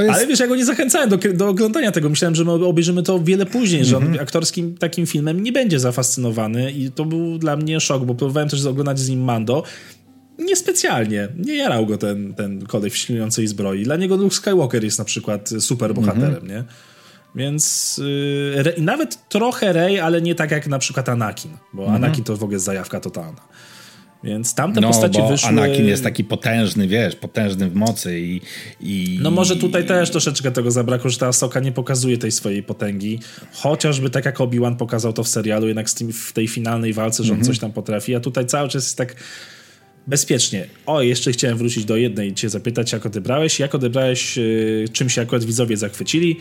Jest... Ale wiesz, ja go nie zachęcałem do oglądania tego. Myślałem, że my obejrzymy to wiele później, że on aktorskim takim filmem nie będzie zafascynowany i to był dla mnie szok, bo próbowałem też oglądać z nim Mando. Niespecjalnie. Nie jarał go ten koleś w śliniącej zbroi. Dla niego Luke Skywalker jest na przykład super bohaterem, nie? Więc nawet trochę Rey, ale nie tak jak na przykład Anakin, bo Anakin to w ogóle jest zajawka totalna. Więc tamte postacie bo wyszły... Anakin jest taki potężny, wiesz, potężny w mocy i... No może tutaj też troszeczkę tego zabrakło, że ta Ahsoka nie pokazuje tej swojej potęgi. Chociażby tak jak Obi-Wan pokazał to w serialu, jednak w tej finalnej walce, że on coś tam potrafi, a tutaj cały czas jest tak bezpiecznie. O, jeszcze chciałem wrócić do jednej, cię zapytać, jak odebrałeś, czym się akurat widzowie zachwycili,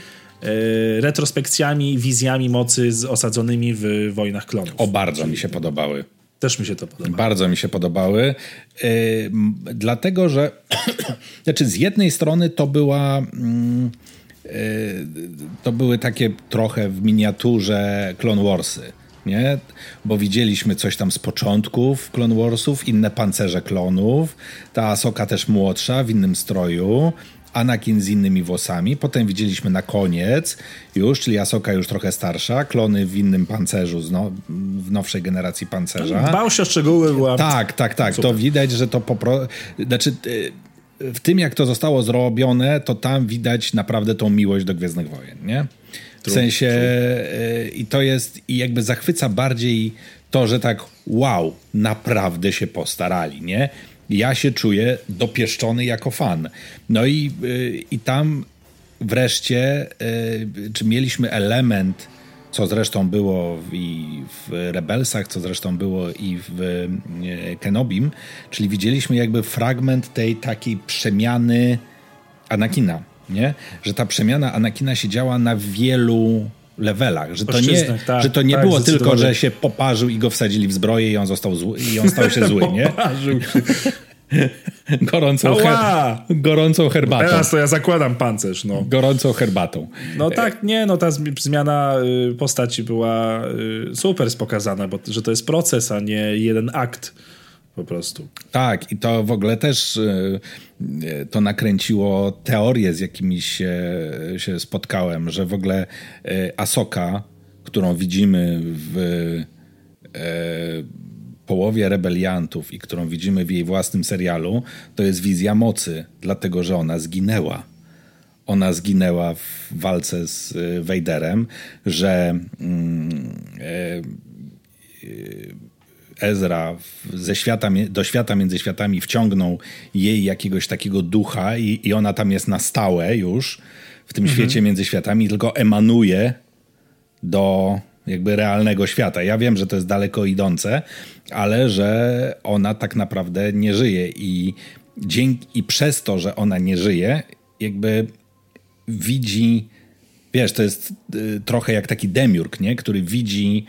retrospekcjami, wizjami mocy z osadzonymi w Wojnach Klonów. O, bardzo mi się podobały. Też mi się to podobało. Bardzo mi się podobały, dlatego że znaczy z jednej strony to były takie trochę w miniaturze Clone Warsy, nie? Bo widzieliśmy coś tam z początków Clone Warsów, inne pancerze klonów, ta Ahsoka też młodsza, w innym stroju, Anakin z innymi włosami, potem widzieliśmy na koniec już, czyli Ahsoka już trochę starsza, klony w innym pancerzu, w nowszej generacji pancerza. Bał się o szczegóły. Była... Tak. Super. To widać, że to znaczy w tym, jak to zostało zrobione, to tam widać naprawdę tą miłość do Gwiezdnych Wojen, nie? W sensie i to jest, i jakby zachwyca bardziej to, że tak wow, naprawdę się postarali, nie? Ja się czuję dopieszczony jako fan. No i tam wreszcie czy mieliśmy element, co zresztą było i w Rebelsach, co zresztą było i w Kenobim, czyli widzieliśmy jakby fragment tej takiej przemiany Anakina, nie? Że ta przemiana Anakina się działa na wielu levelach, że to nie było tylko, że się poparzył i go wsadzili w zbroję i on został zły, i on stał się zły, nie? Poparzył gorącą herbatą. Teraz to ja zakładam pancerz, no. Gorącą herbatą. No tak, nie, no ta zmiana postaci była super pokazana, bo że to jest proces, a nie jeden akt. Po prostu. Tak, i to w ogóle też to nakręciło teorie, z jakimi się spotkałem, że w ogóle Ahsoka, którą widzimy w połowie rebeliantów i którą widzimy w jej własnym serialu, to jest wizja mocy, dlatego że ona zginęła. Ona zginęła w walce z Vaderem, że Ezra do świata między światami wciągnął jej jakiegoś takiego ducha i ona tam jest na stałe już w tym świecie między światami, tylko emanuje do jakby realnego świata. Ja wiem, że to jest daleko idące, ale że ona tak naprawdę nie żyje i przez to, że ona nie żyje, jakby widzi, wiesz, to jest trochę jak taki demiurg, nie? Który widzi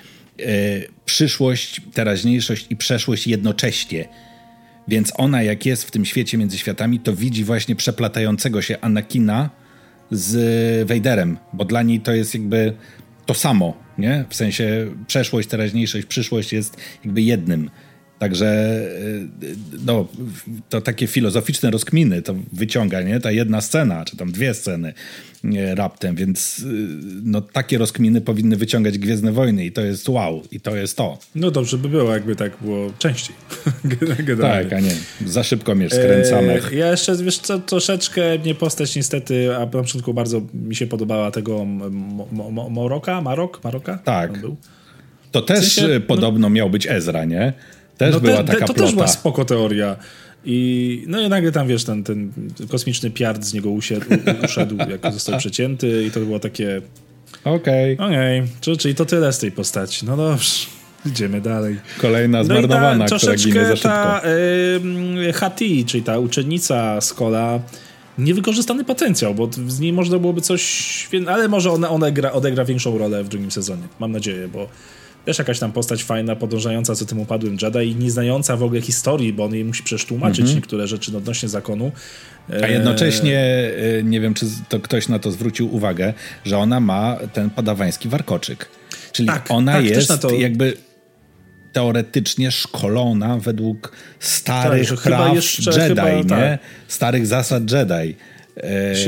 przyszłość, teraźniejszość i przeszłość jednocześnie. Więc ona jak jest w tym świecie między światami, to widzi właśnie przeplatającego się Anakina z Vaderem, bo dla niej to jest jakby to samo, nie? W sensie przeszłość, teraźniejszość, przyszłość jest jakby jednym. Także no, to takie filozoficzne rozkminy to wyciąga, nie? Ta jedna scena, czy tam dwie sceny raptem, więc no, takie rozkminy powinny wyciągać Gwiezdne Wojny i to jest wow, i to jest to. No dobrze by było, jakby tak było częściej. Generalnie. Tak, a nie. Za szybko mnie skręcamy. Ja jeszcze, wiesz co, troszeczkę mnie postać niestety, a na początku bardzo mi się podobała tego Maroka? Tak. To też w sensie, podobno miał być Ezra, nie? Też no była taka plota. To też była spoko teoria. I, no i nagle tam, wiesz, ten kosmiczny piard z niego uszedł, jak został przecięty i to było takie... Okej. Czyli to tyle z tej postaci. No dobrze, idziemy dalej. Kolejna zmarnowana, no która ginie za szybko. Hati, czyli ta uczennica Skolla, niewykorzystany potencjał, bo z niej można byłoby coś... Ale może ona odegra większą rolę w drugim sezonie. Mam nadzieję, bo... Też jakaś tam postać fajna, podążająca za tym upadłym Jedi i nie znająca w ogóle historii, bo on jej musi przecież tłumaczyć niektóre rzeczy odnośnie zakonu. A jednocześnie, nie wiem, czy to ktoś na to zwrócił uwagę, że ona ma ten padawański warkoczyk. Czyli tak, ona tak, jest to... jakby teoretycznie szkolona według starych tak, praw jeszcze, Jedi, chyba, nie? Tak. Starych zasad Jedi.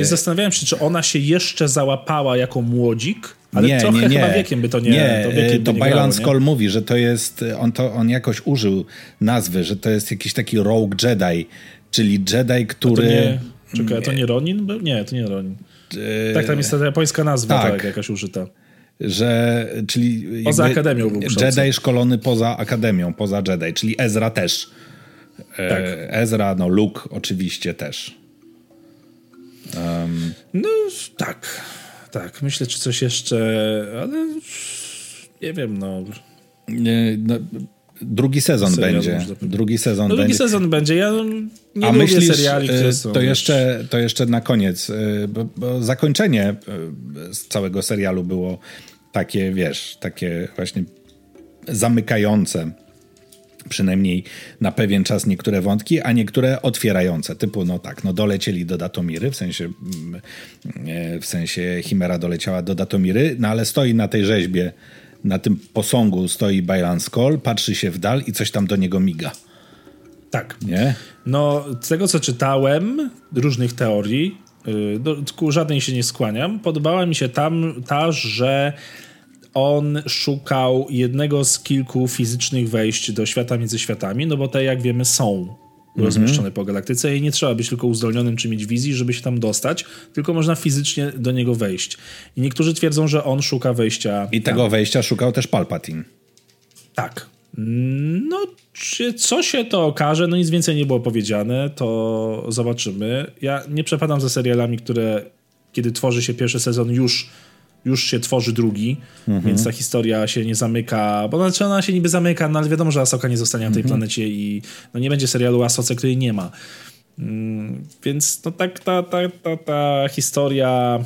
Zastanawiałem się, czy ona się jeszcze załapała jako młodzik, ale nie, trochę nie. chyba wiekiem by to nie... Nie, to Baylan Skoll mówi, że to jest... On jakoś użył nazwy, że to jest jakiś taki rogue Jedi, czyli Jedi, który... to nie Ronin był? Nie, to nie Ronin. Tak, tam jest ta japońska nazwa tak, jakaś użyta. Że, czyli poza akademią był Jedi szkolony poza akademią, poza Jedi, czyli Ezra też. Tak. Ezra, no Luke oczywiście też. No tak, tak. Myślę, czy coś jeszcze, ale nie wiem, no... Drugi sezon będzie. Drugi sezon będzie. Ja nie lubię seriali, które są. To jeszcze na koniec. Bo zakończenie całego serialu było takie, wiesz, takie właśnie zamykające. Przynajmniej na pewien czas niektóre wątki, a niektóre otwierające. Typu, no tak, no dolecieli do Dathomiry, w sensie Chimera doleciała do Dathomiry, no ale stoi na tej rzeźbie, na tym posągu stoi Baylan Skoll, patrzy się w dal i coś tam do niego miga. Tak. Nie? No, z tego co czytałem, różnych teorii, ku żadnej się nie skłaniam, podobała mi się tam ta, że on szukał jednego z kilku fizycznych wejść do świata między światami, no bo te, jak wiemy, są rozmieszczone po galaktyce i nie trzeba być tylko uzdolnionym czy mieć wizji, żeby się tam dostać, tylko można fizycznie do niego wejść. I niektórzy twierdzą, że on szuka wejścia... I tego wejścia szukał też Palpatine. Tak. No, co się to okaże? No nic więcej nie było powiedziane, to zobaczymy. Ja nie przepadam za serialami, które kiedy tworzy się pierwszy sezon już się tworzy drugi, więc ta historia się nie zamyka, bo znaczy ona się niby zamyka, no ale wiadomo, że Ahsoka nie zostanie na tej planecie i no nie będzie serialu o Ahsoce, której nie ma. Więc no tak ta historia,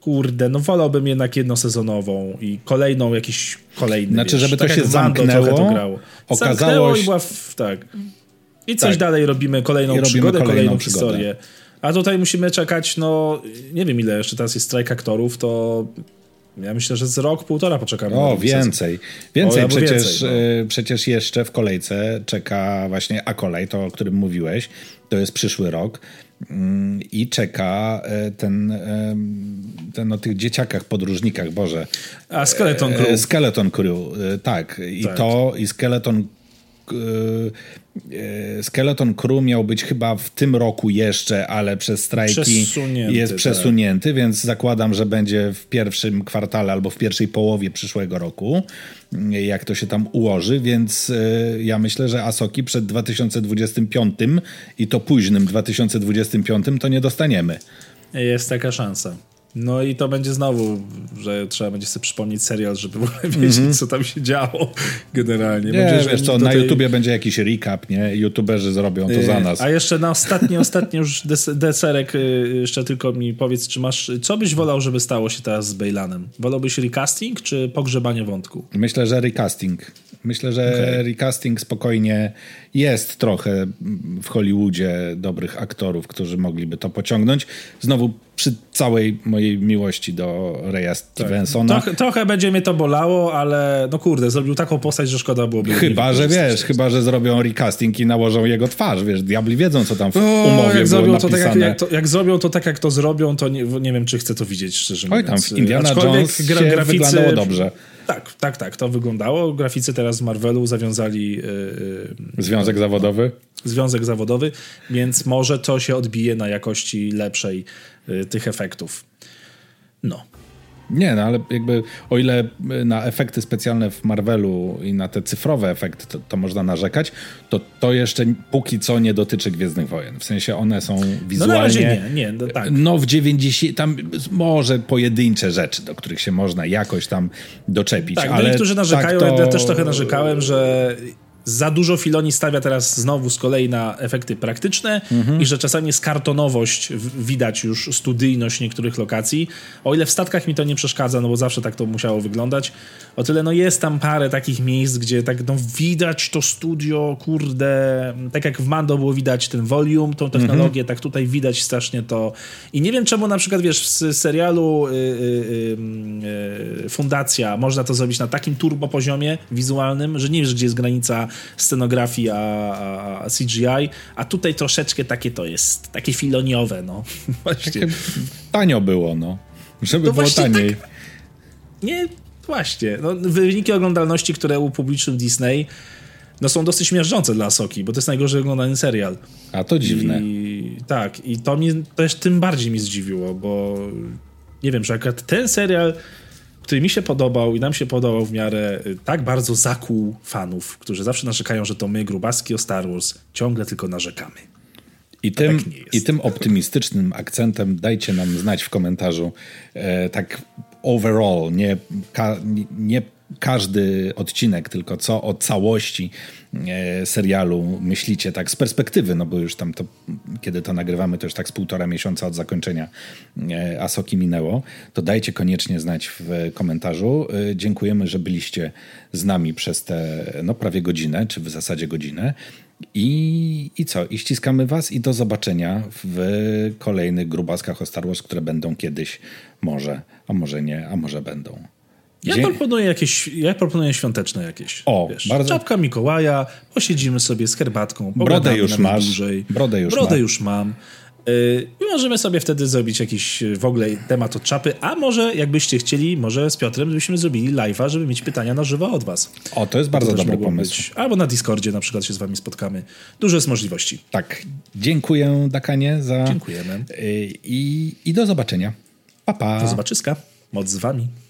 kurde, no wolałbym jednak jednosezonową i kolejną, jakiś kolejny. Znaczy, żeby to tak się zamknęło, to grało. Okazało się... I coś dalej robimy, kolejną przygodę. Historię. A tutaj musimy czekać, no nie wiem ile jeszcze teraz jest strajk aktorów, to ja myślę, że z rok, półtora poczekamy. O, więcej. Przecież jeszcze w kolejce czeka właśnie Acolyte, o którym mówiłeś. To jest przyszły rok. I czeka ten o tych dzieciakach, podróżnikach, Boże. A Skeleton Crew. Skeleton Crew, tak. I Skeleton Crew miał być chyba w tym roku jeszcze, ale przez strajki jest przesunięty, tak. Więc zakładam, że będzie w pierwszym kwartale albo w pierwszej połowie przyszłego roku, jak to się tam ułoży, więc ja myślę, że Ahsoki przed 2025 i to późnym 2025 to nie dostaniemy. Jest taka szansa. No i to będzie znowu, że trzeba będzie sobie przypomnieć serial, żeby w ogóle wiedzieć, co tam się działo generalnie. Nie, wiesz co, na YouTubie będzie jakiś recap, nie? YouTuberzy zrobią to za nas. A jeszcze na ostatni już deserek, jeszcze tylko mi powiedz, czy masz, co byś wolał, żeby stało się teraz z Baylanem? Wolałbyś recasting, czy pogrzebanie wątku? Myślę, że recasting. Recasting spokojnie jest trochę w Hollywoodzie dobrych aktorów, którzy mogliby to pociągnąć. Znowu przy całej mojej miłości do Raya Stevensona. Trochę będzie mnie to bolało, ale no kurde, zrobił taką postać, że szkoda byłoby. Chyba, że zrobią recasting i nałożą jego twarz, wiesz, diabli wiedzą, co tam w umowie było napisane. Jak zrobią to tak, jak to zrobią, to nie wiem, czy chcę to widzieć, szczerze mówiąc. Oj, tam w Indiana Jones wyglądało dobrze. Tak, to wyglądało. Graficy teraz z Marvelu zawiązali... Związek zawodowy? Związek zawodowy, więc może to się odbije na jakości lepszej tych efektów. No. Nie, no ale jakby o ile na efekty specjalne w Marvelu i na te cyfrowe efekty to można narzekać, to jeszcze póki co nie dotyczy Gwiezdnych Wojen. W sensie one są wizualnie... No na razie nie, no tak. No w 90... Tam może pojedyncze rzeczy, do których się można jakoś tam doczepić. Tak, ale niektórzy narzekają, ja też trochę narzekałem, że za dużo Filoni stawia teraz znowu z kolei na efekty praktyczne i że czasami jest kartonowość, widać już studyjność niektórych lokacji. O ile w statkach mi to nie przeszkadza, no bo zawsze tak to musiało wyglądać, o tyle no jest tam parę takich miejsc, gdzie tak no widać to studio, kurde, tak jak w Mando było widać ten volume, tą technologię, tak tutaj widać strasznie to. I nie wiem czemu na przykład, wiesz, w serialu Fundacja można to zrobić na takim turbo poziomie wizualnym, że nie wiesz, gdzie jest granica scenografii, a CGI, a tutaj troszeczkę takie to jest, takie filoniowe, no. Właśnie. Takie tanio było, no. Żeby no było taniej. Tak. Nie, właśnie. No, wyniki oglądalności, które upublicznił Disney, no są dosyć miażdżące dla Ahsoki, bo to jest najgorzej oglądany serial. A to dziwne. I, tak, i to mnie też tym bardziej mi zdziwiło, bo nie wiem, że akurat ten serial, który mi się podobał i nam się podobał w miarę, tak bardzo zakłuł fanów, którzy zawsze narzekają, że to my, Grubaski o Star Wars, ciągle tylko narzekamy. I tym optymistycznym akcentem dajcie nam znać w komentarzu, tak overall, nie każdy odcinek, tylko co o całości serialu myślicie tak z perspektywy, no bo już tam to, kiedy to nagrywamy, to już tak z 1,5 miesiąca od zakończenia Ahsoki minęło, to dajcie koniecznie znać w komentarzu. Dziękujemy, że byliście z nami przez tę no, prawie godzinę, czy w zasadzie godzinę. I co? I ściskamy was i do zobaczenia w kolejnych Grubaskach o Star Wars, które będą kiedyś może, a może nie, a może będą. Ja proponuję świąteczne jakieś. O, wiesz, bardzo... Czapka Mikołaja, posiedzimy sobie z herbatką. Brodę już masz. Dłużej. Brodę już mam. I możemy sobie wtedy zrobić jakiś w ogóle temat od czapy, a może jakbyście chcieli, może z Piotrem byśmy zrobili live'a, żeby mieć pytania na żywo od was. O, to jest bardzo dobry pomysł. Albo na Discordzie na przykład się z wami spotkamy. Dużo jest możliwości. Tak. Dziękuję, Dakannie, za... Dziękujemy. I do zobaczenia. Pa, pa. Do zobaczyska. Moc z wami.